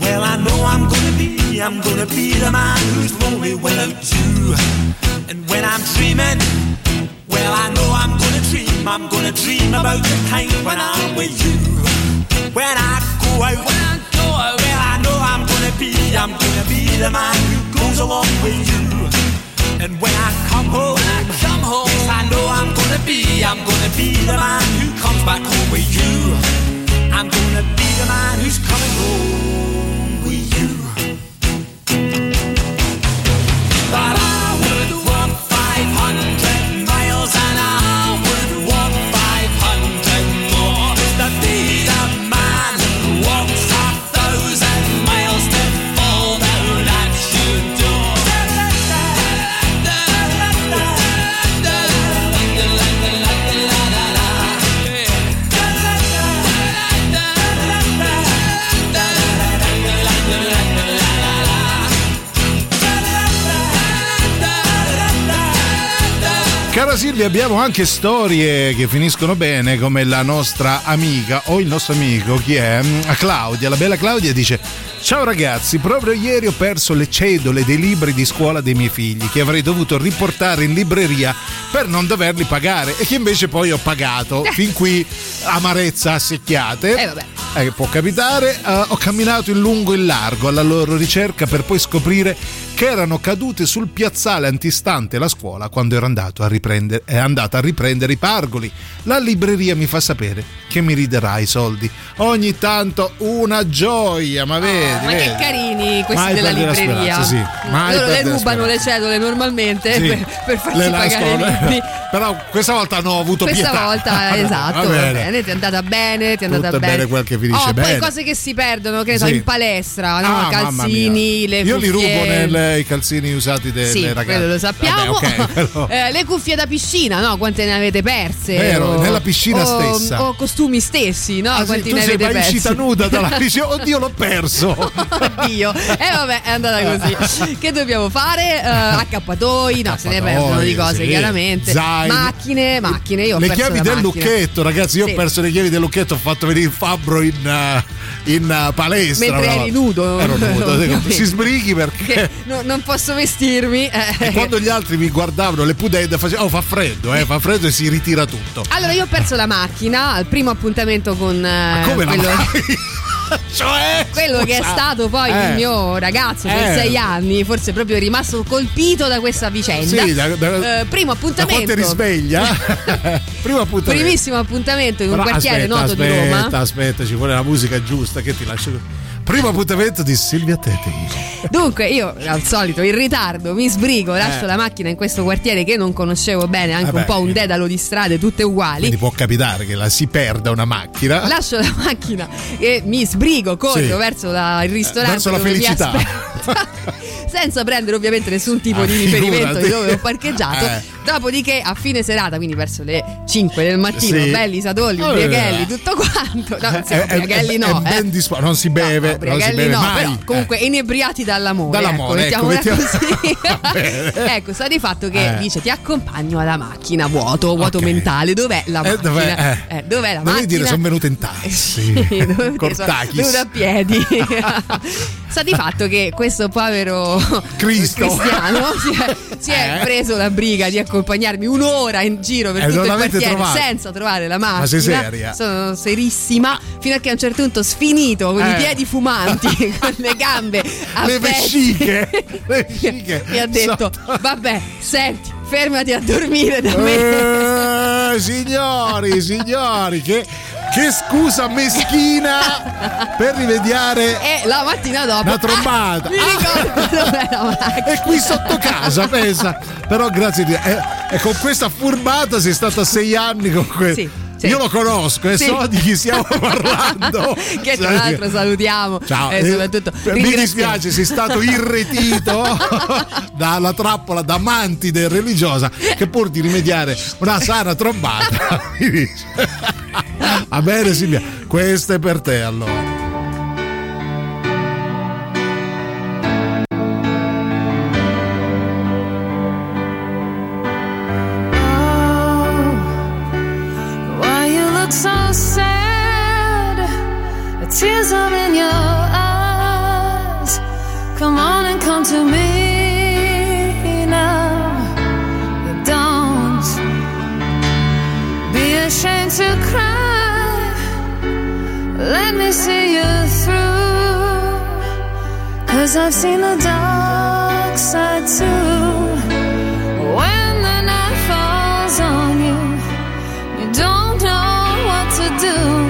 well I know I'm gonna be, I'm gonna be the man who's lonely without you. And when I'm dreaming, well I know I'm gonna dream, I'm gonna dream about the time when I'm with you. When I go out, when I go out, well I know I'm gonna be, I'm gonna be the man who goes along with you. And when I come home, when I come home, yes I know I'm gonna be, I'm gonna be the man who comes back home with you. I'm gonna be the man who's coming home with you. But I would walk five hundred miles and I would walk five hundred more to be the man who walks a thousand miles to fall down at your door. Cara Silvia, abbiamo anche storie che finiscono bene, come la nostra amica o il nostro amico, chi è? Claudia, la bella Claudia dice: ciao ragazzi, proprio ieri ho perso le cedole dei libri di scuola dei miei figli che avrei dovuto riportare in libreria per non doverli pagare e che invece poi ho pagato. Fin qui amarezza a secchiate. Eh vabbè. Eh, può capitare. Uh, ho camminato in lungo e in largo alla loro ricerca per poi scoprire che erano cadute sul piazzale antistante la scuola quando ero andato a riprendere, è andata a riprendere i pargoli. La libreria mi fa sapere che mi riderà i soldi. Ogni tanto una gioia, ma vedi? Oh, ma vedi, che carini questi mai della libreria. Sì. Loro le rubano le cedole normalmente, sì, per, per farsi le pagare i libri. Però questa volta no, ho avuto questa pietà. Questa volta, esatto, va bene. Va bene, ti è andata bene, ti è andata tutto bene. bene quel che finisce oh, bene. Poi cose che si perdono, che ne so, sì, in palestra, no? Ah, calzini, le cuffie. Io li rubo nelle, i calzini usati delle sì, ragazze. Quello lo sappiamo. Vabbè, okay, però... eh, le cuffie da piscina, no? Quante ne avete perse? Vero, o... nella piscina o... stessa. O costumi stessi, no? Ah, quanti sì, ne avete persi? Tu sei uscita nuda dalla piscina. Oddio, l'ho perso. Oddio. Eh vabbè, è andata così. Che dobbiamo fare? Uh, accappatoi, no, se ne perdono di cose, chiaramente. Macchine, macchine, io ho le perso chiavi del macchina. Lucchetto, ragazzi, io sì. ho perso le chiavi del lucchetto, ho fatto venire il fabbro in, uh, in uh, palestra. Mentre eri nudo. Ero nudo, si sbrighi perché no, non posso vestirmi. E quando gli altri mi guardavano le pudende facevano: oh, fa freddo, eh, fa freddo e si ritira tutto. Allora io ho perso la macchina al primo appuntamento con uh, Ma come quello... la macchina? Cioè, quello che è stato poi eh, il mio ragazzo per eh, sei anni, forse proprio è rimasto colpito da questa vicenda. Sì, da, da, eh, primo appuntamento. Da quante risveglia? Primo appuntamento. Primissimo appuntamento in un Però, quartiere aspetta, noto aspetta, di Roma. Aspetta, aspetta, ci vuole la musica giusta che ti lascio. Primo appuntamento di Silvia Teti. Dunque io al solito in ritardo mi sbrigo, lascio eh. la macchina in questo quartiere che non conoscevo bene, anche Vabbè, un po' un dedalo di strade tutte uguali. Quindi può capitare che la si perda una macchina. Lascio la macchina e mi sbrigo, corro sì. verso la, il ristorante, verso la felicità. Senza prendere ovviamente nessun tipo ah, di riferimento di dove ho parcheggiato. Eh. Dopodiché a fine serata, quindi verso le cinque del mattino, sì. belli satolli, oh, briaghelli, tutto quanto. No, sì, eh, briaghelli eh, no, eh. Ben dispo- non si beve, no, no, non si beve no, mai. Però, comunque eh. inebriati dall'amore. Dall'amore, ecco, ecco, così. Ecco, sta di fatto che eh. dice: ti accompagno alla macchina, vuoto, vuoto okay. mentale. Dov'è la macchina? Eh, dov'è, eh. Eh, dov'è la Dovevi macchina? Dire sono venuto in taxi. Sì, con taxi. Venuto a piedi. Sta di fatto che questo povero Cristo. cristiano si è, si è eh. preso la briga di accompagnarmi un'ora in giro per eh, tutto il quartiere trovato. senza trovare la macchina. Ma sei seria? Sono serissima, fino a che a un certo punto sfinito con eh. i piedi fumanti, con le gambe a le pezzi, vesciche, le vesciche mi ha detto: vabbè, senti, fermati a dormire da me. Eh, signori, signori, che Che scusa meschina per rimediare. E la mattina dopo una trombata. Ah, mi ricordo ah. E qui sotto casa, pensa. Però grazie a Dio. E, e con questa furbata sei stata sei anni con que... Sì. Sì. Io lo conosco e sì. so di chi stiamo parlando. Che tra l'altro salutiamo. Ciao. E soprattutto mi dispiace, sei stato irretito dalla trappola da mantide religiosa che pur di rimediare una sana trombata mi dice: va bene Silvia, questo è per te allora. Tears are in your eyes. Come on and come to me now. But don't be ashamed to cry. Let me see you through, 'cause I've seen the dark side too. When the night falls on you, you don't know what to do.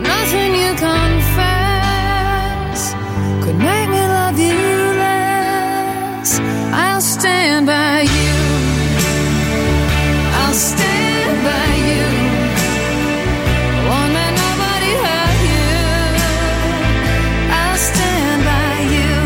Nothing you confess could make me love you less. I'll stand by you. I'll stand by you. Won't let nobody hurt you. I'll stand by you.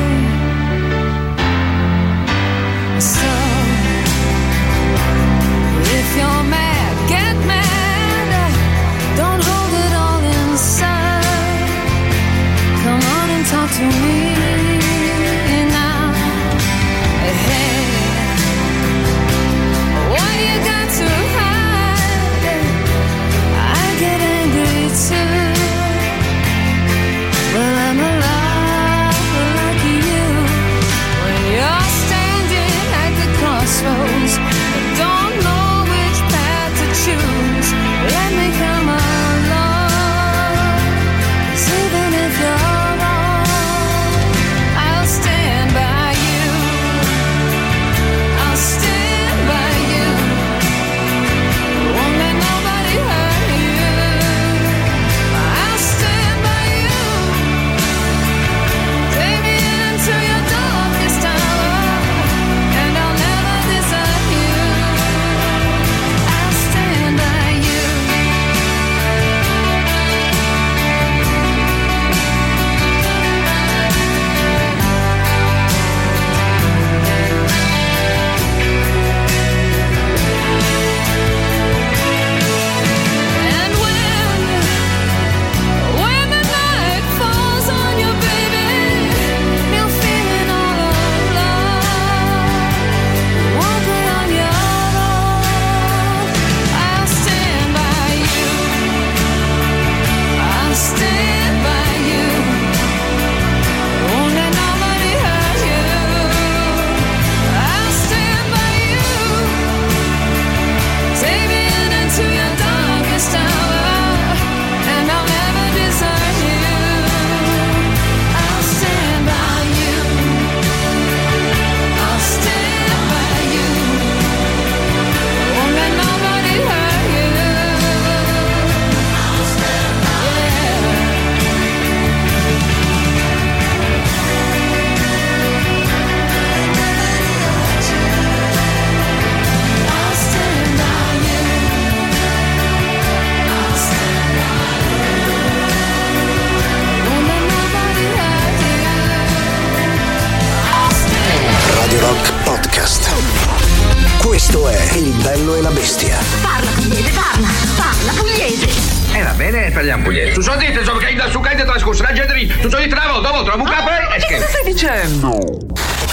Questo è Il Bello e la Bestia. Parla pugliese, parla, parla pugliese. E va bene, parliamo pugliese. Tu so dite, so che da su caide trascorso la gente lì. Tu so di travo, dopo trovo un capo e esce. Cosa stai dicendo?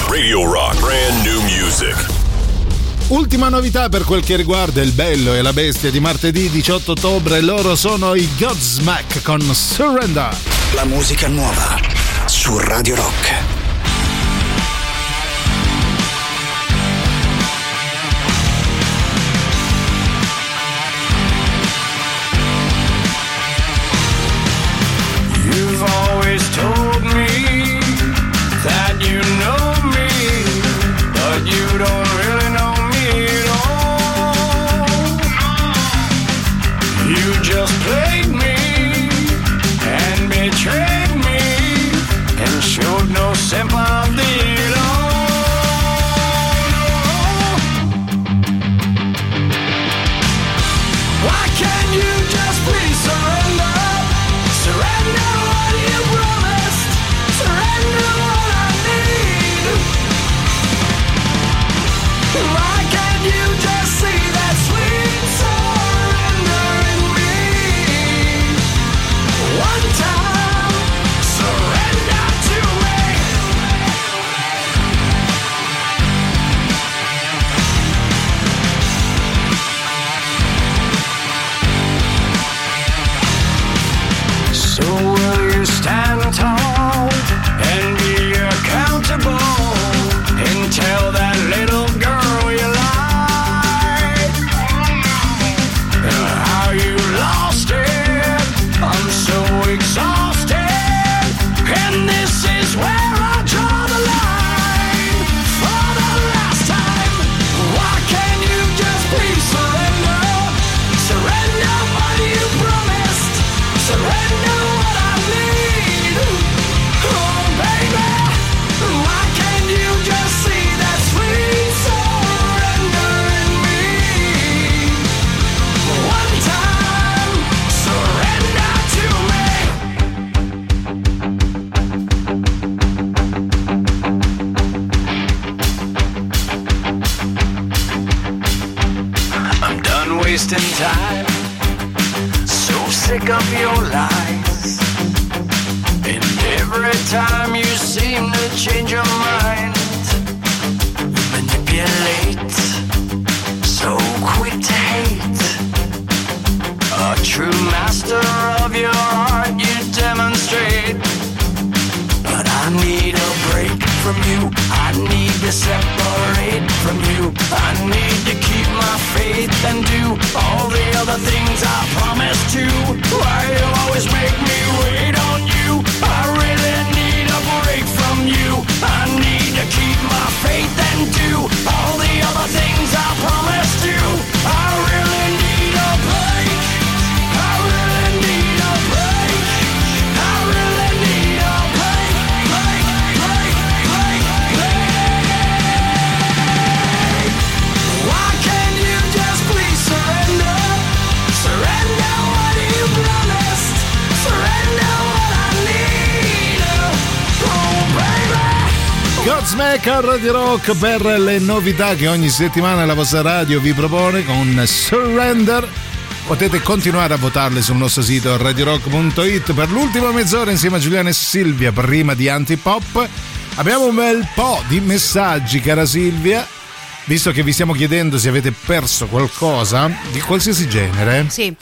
Radio Rock, brand new music. Ultima novità per quel che riguarda Il Bello e la Bestia di martedì diciotto ottobre, loro sono i Godsmack con Surrender. La musica nuova su Radio Rock. Radio Rock per le novità che ogni settimana la vostra radio vi propone con Surrender. Potete continuare a votarle sul nostro sito radio rock punto it per l'ultima mezz'ora insieme a Giuliano e Silvia. Prima di Antipop abbiamo un bel po' di messaggi, cara Silvia. Visto che vi stiamo chiedendo se avete perso qualcosa di qualsiasi genere. Sì.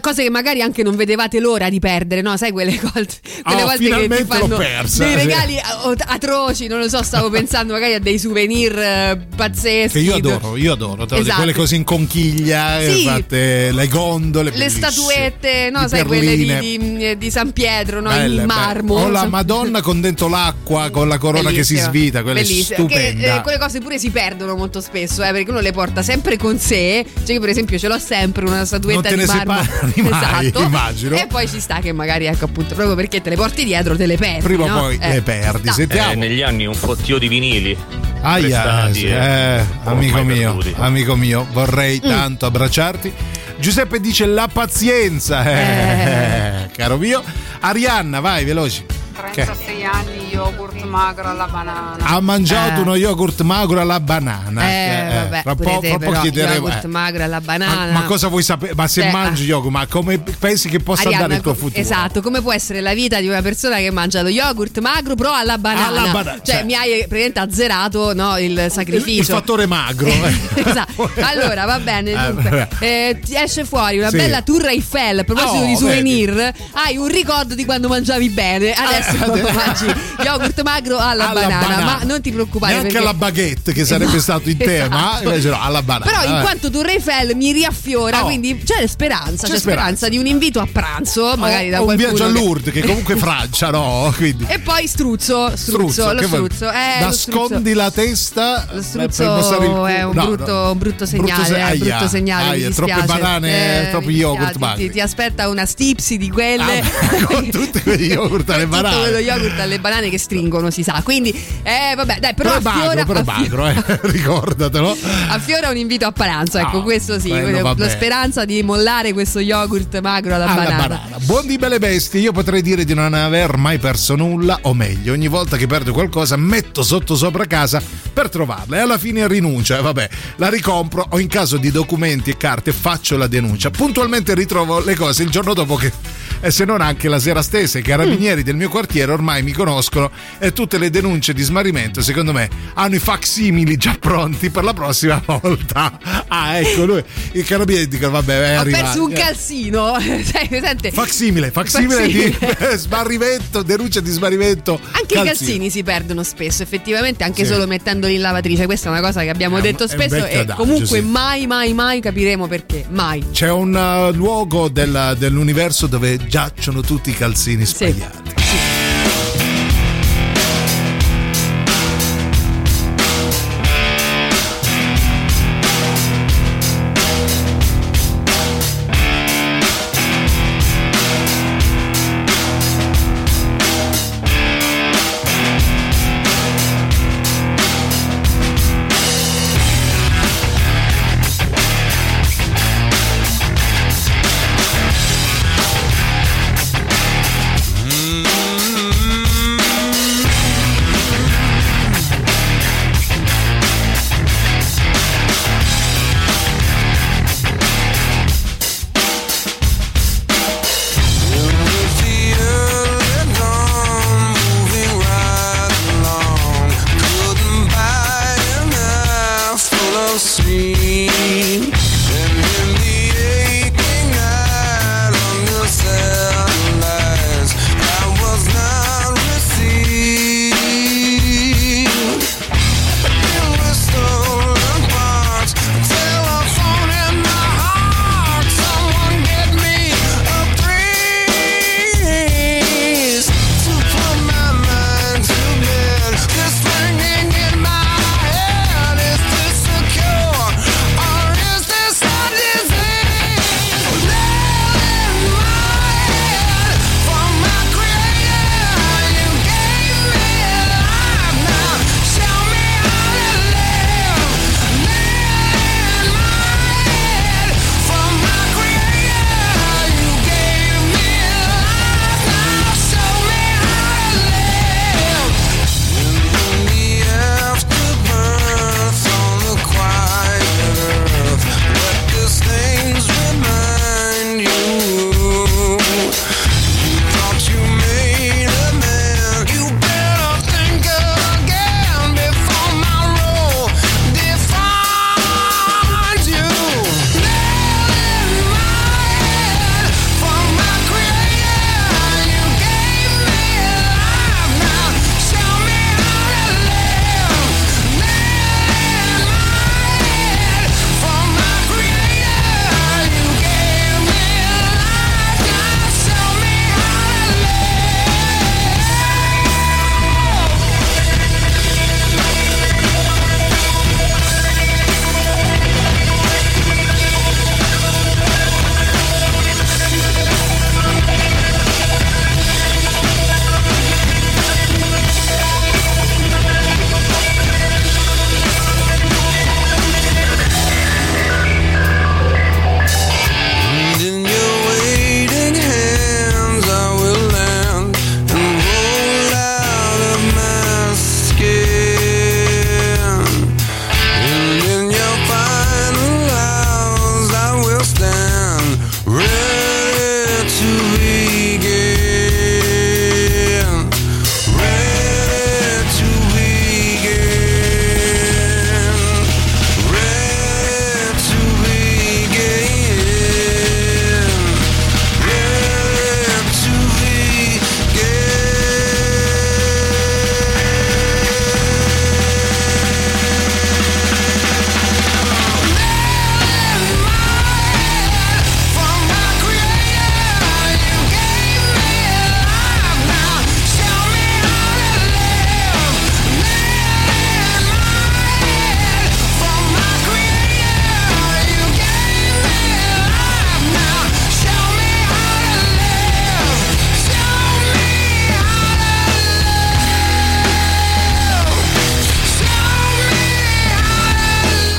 Cose che magari anche non vedevate l'ora di perdere, no? Sai quelle, col- quelle oh, volte che ti fanno persa, dei regali sì. atroci, non lo so, stavo pensando magari a dei souvenir eh, pazzeschi. Che io adoro, io adoro, esatto. Dico, quelle cose in conchiglia, sì. fatte, le gondole, le bellissime. Statuette, no? Di sai perline. Quelle di, di, di San Pietro, no? Belle, in marmo. O la Madonna con dentro l'acqua, con la corona bellissima. Che si svita, quella bellissima. Stupenda. Che, eh, quelle cose pure si perdono molto spesso, eh, perché uno le porta sempre con sé. Cioè io per esempio ce l'ho sempre una statuetta di marmo. Mai, esatto. Immagino. E poi ci sta che magari ecco appunto proprio perché te le porti dietro te le perdi prima o no? poi eh, le perdi sentiamo eh, negli anni un fottio di vinili aia eh, sì. eh, eh, amico mio perduti. Amico mio vorrei mm. tanto abbracciarti. Giuseppe dice la pazienza eh. Eh. Caro mio Arianna vai veloci trentasei okay. anni yogurt magro alla banana. Ha mangiato eh. uno yogurt magro alla banana. Eh, eh vabbè, tra po- te, però, chiederemo, yogurt eh. magro alla banana. Ma, ma cosa vuoi sapere? Ma se eh, mangi yogurt, ma come pensi che possa Arianna, andare il tuo futuro? Esatto, come può essere la vita di una persona che mangia lo yogurt magro però alla banana? Alla banana cioè, cioè, mi hai praticamente azzerato, no, il sacrificio. Il, il fattore magro. Esatto. Allora, va bene. Dunque, eh, ti esce fuori una sì. bella Tour Eiffel. A proposito oh, di souvenir, vedi. Hai un ricordo di quando mangiavi bene. Adesso ah, mangi yogurt magro alla, alla banana, banana, ma non ti preoccupare. Neanche perché... alla baguette, che sarebbe no, stato in esatto. tema, invece no, alla banana. Però in eh. quanto Tour Eiffel mi riaffiora, oh. quindi c'è speranza, c'è, c'è speranza. speranza di un invito a pranzo, magari oh, da qualcuno. Un viaggio a Lourdes, che, che comunque è Francia, no? Quindi. E poi struzzo, struzzo, struzzo lo struzzo. Eh, nascondi lo struzzo. La testa. Lo struzzo il... è un, no, brutto, no. un brutto segnale, brutto se... aia, un brutto segnale. Aia, mi troppe banane, eh, troppi yogurt magri. Ti aspetta una stipsi di quelle ah, con tutti quegli yogurt alle banane, tutto quello yogurt alle banane che stringono, si sa. Quindi eh, vabbè, dai, però, però affiora, magro, però affiora, magro, eh, ricordatelo. Affiora un invito a pranzo, ecco, oh, questo sì, quello, la speranza di mollare questo yogurt magro alla, alla banana. banana. Buon di Belle Bestie, io potrei dire di non aver mai perso nulla, o meglio, ogni volta che perdo qualcosa metto sotto sopra casa per trovarla e alla fine rinuncio, e eh, vabbè, la ricompro, o in caso di documenti e carte faccio la denuncia. Puntualmente ritrovo le cose il giorno dopo, che eh, se non anche la sera stessa. I carabinieri mm. del mio quartiere ormai mi conoscono e tutte le denunce di smarrimento, secondo me, hanno i facsimili già pronti per la prossima volta. Ah, ecco, lui, i carabinieri dicono vabbè, è ho arrivato. Perso un calzino. Senti, facsimile, facsimile, facsimile di smarrimento, denuncia di smarrimento. Anche calzino. I calzini si perdono spesso, effettivamente, anche sì. solo mettendoli in lavatrice. Questa è una cosa che abbiamo è detto un, spesso e adagio, comunque sì. mai mai mai capiremo perché, mai. C'è un uh, luogo della, dell'universo dove giacciono tutti i calzini sbagliati. Sì. Sì.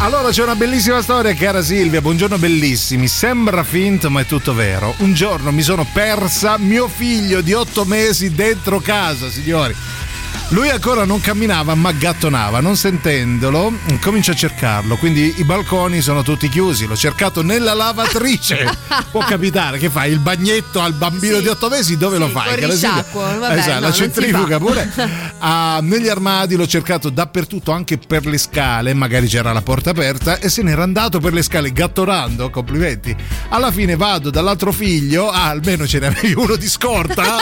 Allora c'è una bellissima storia, cara Silvia. Buongiorno bellissimi, sembra finto ma è tutto vero. Un giorno mi sono persa mio figlio di otto mesi dentro casa, signori. Lui ancora non camminava ma gattonava, non sentendolo comincio a cercarlo, quindi i balconi sono tutti chiusi, l'ho cercato nella lavatrice. Può capitare, che fai il bagnetto al bambino, sì, di otto mesi dove, sì, lo fai? Con risciacquo, vabbè, esatto, no, la centrifuga pure. Ah, negli armadi l'ho cercato dappertutto, anche per le scale, magari c'era la porta aperta e se n'era andato per le scale gattonando, complimenti. Alla fine vado dall'altro figlio, ah, almeno ce n'avevi uno di scorta,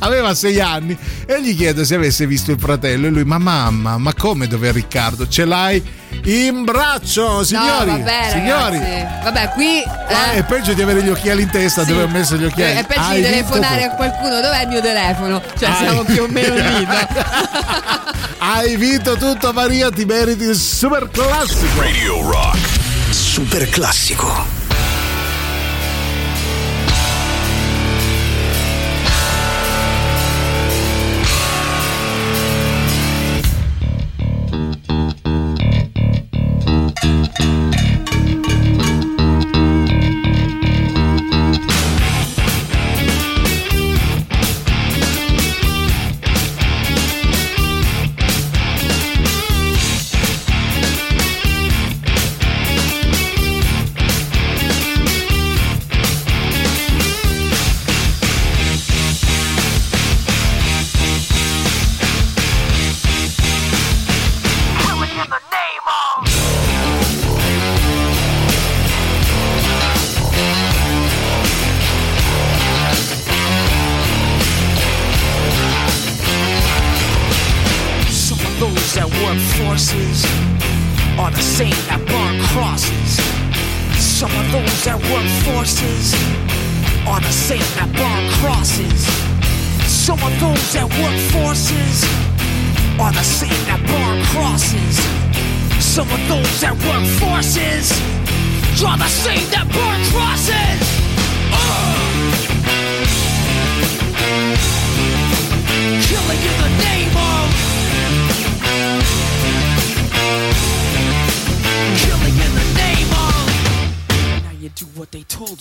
aveva sei anni, e gli chiedo se avesse visto il fratello e lui: ma mamma, ma come, dov'è Riccardo? Ce l'hai in braccio, signori, no, vabbè, signori, ragazzi. Vabbè, qui eh. è peggio di avere gli occhiali in testa, sì, dove ho messo gli occhiali. È peggio Hai di telefonare visto? A qualcuno: dov'è il mio telefono? Cioè, Hai... siamo più o meno lì. Hai vinto tutto, Maria, ti meriti il super classico. Radio Rock super classico.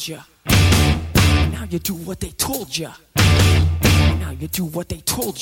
Ya. Now you do what they told ya. Now you do what they told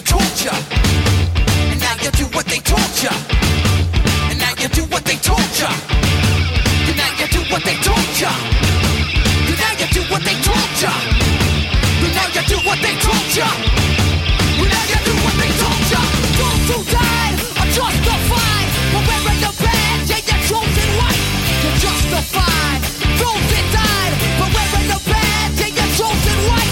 told ya. And now you do what they told ya. And now you do what they told ya. And now you do what they told ya. And now you do what they told ya. Those who died are justified. But wearing the badge, yeah, you're chosen right. You're justified. Those that died for wearing the badge, yeah, you're chosen white.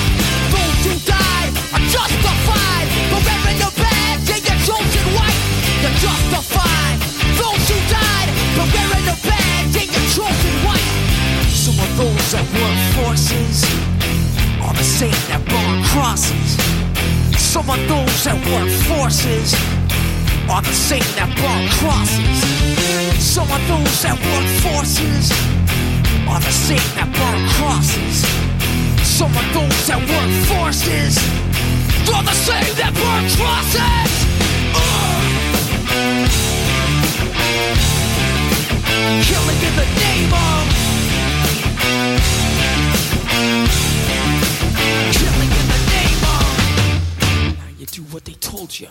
Those who died are justified for wearing the badge, yeah, you're chosen white. You're justified. Those who died for wearing the badge, yeah, you're chosen white. Some of those that work forces are the same that burn crosses. Some of those that work forces are the same that burn crosses. Some of those that work forces are the same that burn crosses. Some of those that work forces are the same that burn crosses. uh! Killing in the name of. Killing in the name of. Now you do what they told you.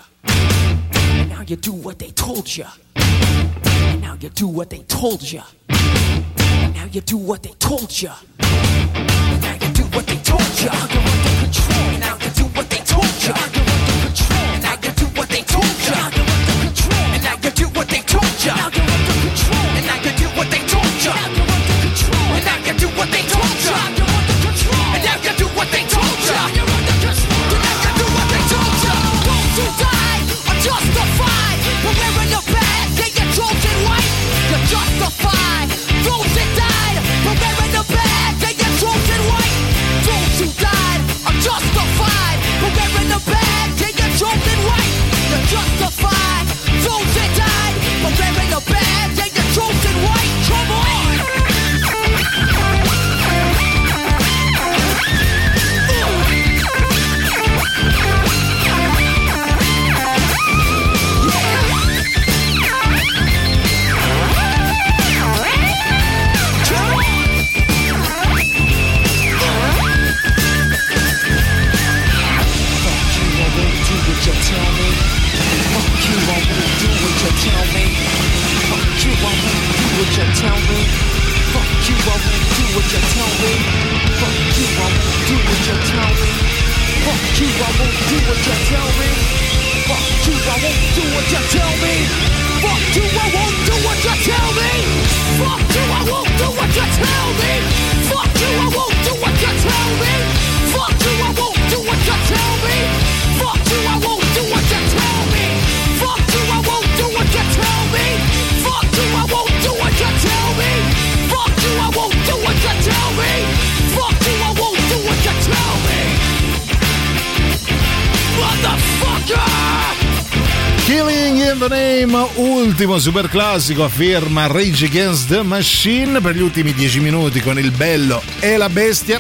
Now you do what they told you. And now you do what they told ya. And now you do what they told ya. And now you do what they told ya. Now you're under control. And now you do what they told ya. Now you're under control. And now you do what they told ya. Now you're under control. And now you do what they told ya. Now you're under control. And now you do what they told ya. Now you're under control. And now you do what they told ya. Now you're under control. And now you do what they told ya. Now you're under control. And now you do what they told ya. Those who died are justified for wearing the badge. Chosen white, you're justified. Those that died for wearing the badge, yeah, you're chosen white. Those who died are justified for wearing the badge. you, I won't do what you tell me. Fuck you, I won't do what you tell me. Fuck you, I won't do what you tell me. Fuck you, I won't do what you tell me. Fuck you, I won't do what you tell me. Fuck you, I won't do what you tell me. Fuck you, I won't do what you tell me. Fuck you, I won't do what you tell me. Fuck you, I won't do what you tell me. Fuck you, I won't do what you tell me. Fuck you, I won't do what you tell me. Motherfucker! Killing in the Name, ultimo super classico a firma Rage Against the Machine per gli ultimi dieci minuti con Il Bello e la Bestia.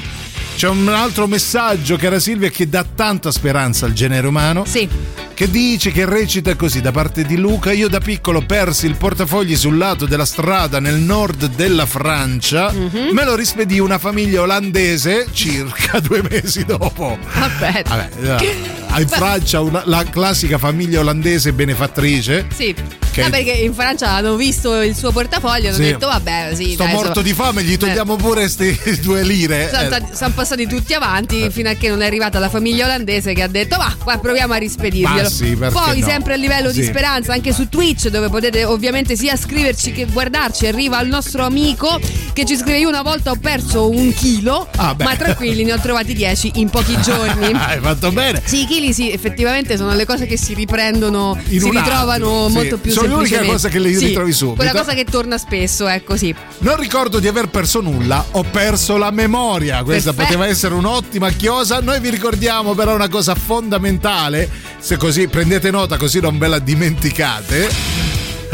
C'è un altro messaggio, cara Silvia, che dà tanta speranza al genere umano. Sì. Che dice, che recita così, da parte di Luca: io da piccolo persi il portafogli sul lato della strada nel nord della Francia, mm-hmm. me lo rispedì una famiglia olandese circa due mesi dopo. Vabbè, Vabbè in Francia una, la classica famiglia olandese benefattrice. Sì. Che... Ah, perché in Francia hanno visto il suo portafoglio e hanno sì. detto vabbè sì, sto dai, morto so... di fame, gli togliamo eh. pure queste due lire. Sono, eh. sono passati tutti avanti eh. fino a che non è arrivata la famiglia olandese che ha detto va, qua proviamo a rispedirglielo. Sì, poi no? sempre a livello sì. di speranza anche su Twitch, dove potete ovviamente sia scriverci che guardarci, arriva il nostro amico che ci scrive: io una volta ho perso un chilo, ah, ma tranquilli, ne ho trovati dieci in pochi giorni. Hai fatto bene. Sì, i chili sì, effettivamente sono le cose che si riprendono, in si ritrovano sì. molto più. Sono l'unica cosa che le sì, ritrovi subito. Quella cosa che torna spesso, ecco sì. Non ricordo di aver perso nulla, ho perso la memoria. Questa Perfetto. poteva essere un'ottima chiosa. Noi vi ricordiamo però una cosa fondamentale, se così prendete nota, così non ve la dimenticate.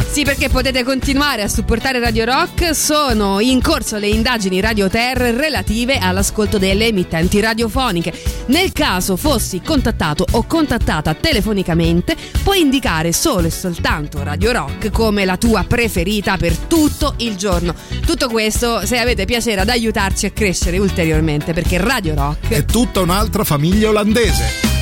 Sì, perché potete continuare a supportare Radio Rock. Sono in corso le indagini Radio Ter relative all'ascolto delle emittenti radiofoniche. Nel caso fossi contattato o contattata telefonicamente, puoi indicare solo e soltanto Radio Rock come la tua preferita per tutto il giorno. Tutto questo se avete piacere ad aiutarci a crescere ulteriormente, perché Radio Rock è tutta un'altra famiglia olandese.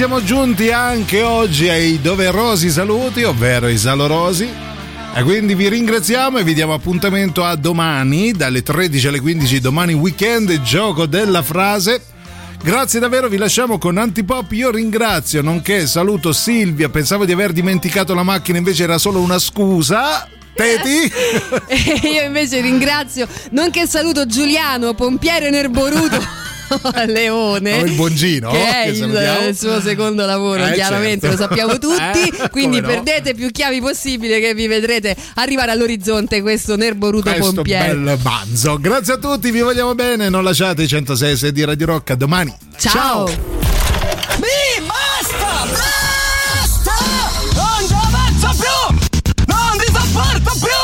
siamo giunti anche oggi ai doverosi saluti, ovvero i salorosi. E quindi vi ringraziamo e vi diamo appuntamento a domani dalle tredici alle quindici, domani weekend, gioco della frase. Grazie davvero, vi lasciamo con Antipop. Io ringrazio, nonché saluto Silvia, pensavo di aver dimenticato la macchina, invece era solo una scusa. Teti. Io invece ringrazio, nonché saluto Giuliano, pompiere nerboruto. Leone, oh, il Bongino, che è che il, il suo secondo lavoro, eh, chiaramente, certo, lo sappiamo tutti, eh, quindi perdete, no, più chiavi possibile che vi vedrete arrivare all'orizzonte questo nerboruto pompiere, questo bel manzo. Grazie a tutti, vi vogliamo bene, non lasciate i centosei di Radio Rock, a domani, ciao, ciao. Mi basta, basta, non ci avanzo più, non vi sopporto più.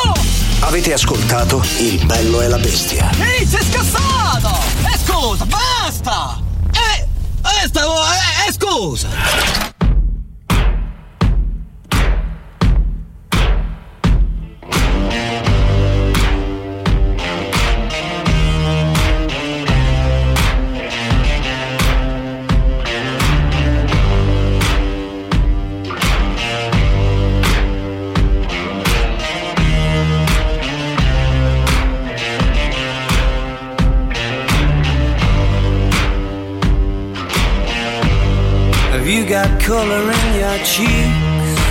Avete ascoltato Il Bello e la Bestia. Ehi, sei scassato, e scusa, basta, e, e stavo, e, e scusa. Got color in your cheeks.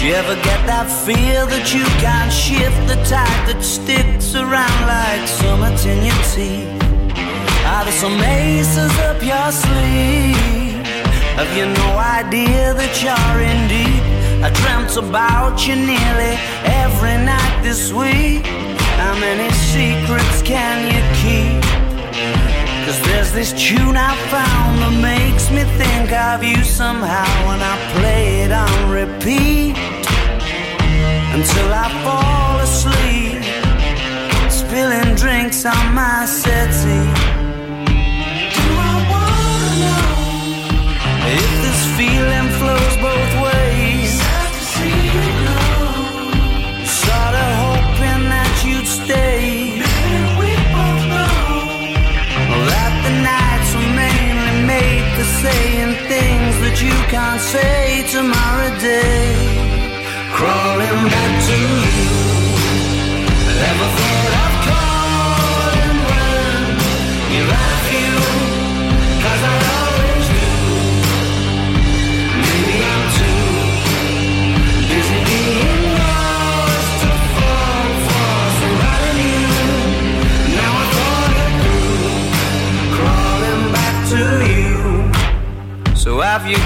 Do you ever get that feel that you can't shift the tide that sticks around like summits in your teeth? Are there some aces up your sleeve? Have you no idea that you're in deep? I dreamt about you nearly every night this week. How many secrets can you keep? 'Cause there's this tune I found that makes me think of you somehow, and I play it on repeat until I fall asleep, spilling drinks on my settee. Do I wanna know if this feeling flows both ways? Sad to see you go, sorta hoping that you'd stay. Saying things that you can't say tomorrow day, crawling back to you. Never thought I'd call and run you like you, 'cause I always do. Maybe I'm too busy being lost to fall for surrounding you. Now I thought it through, crawling back to you. So have you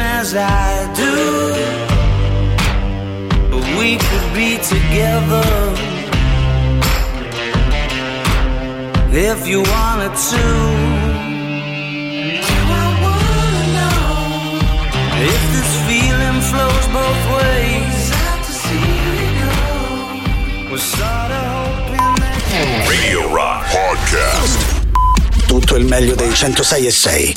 as I do, but we could be together if you wanted to. Do I wanna know if this feeling flows both ways? Sad to see you go. We're sort of hoping that Radio Rock Podcast. Tutto il meglio dei centosei e sei.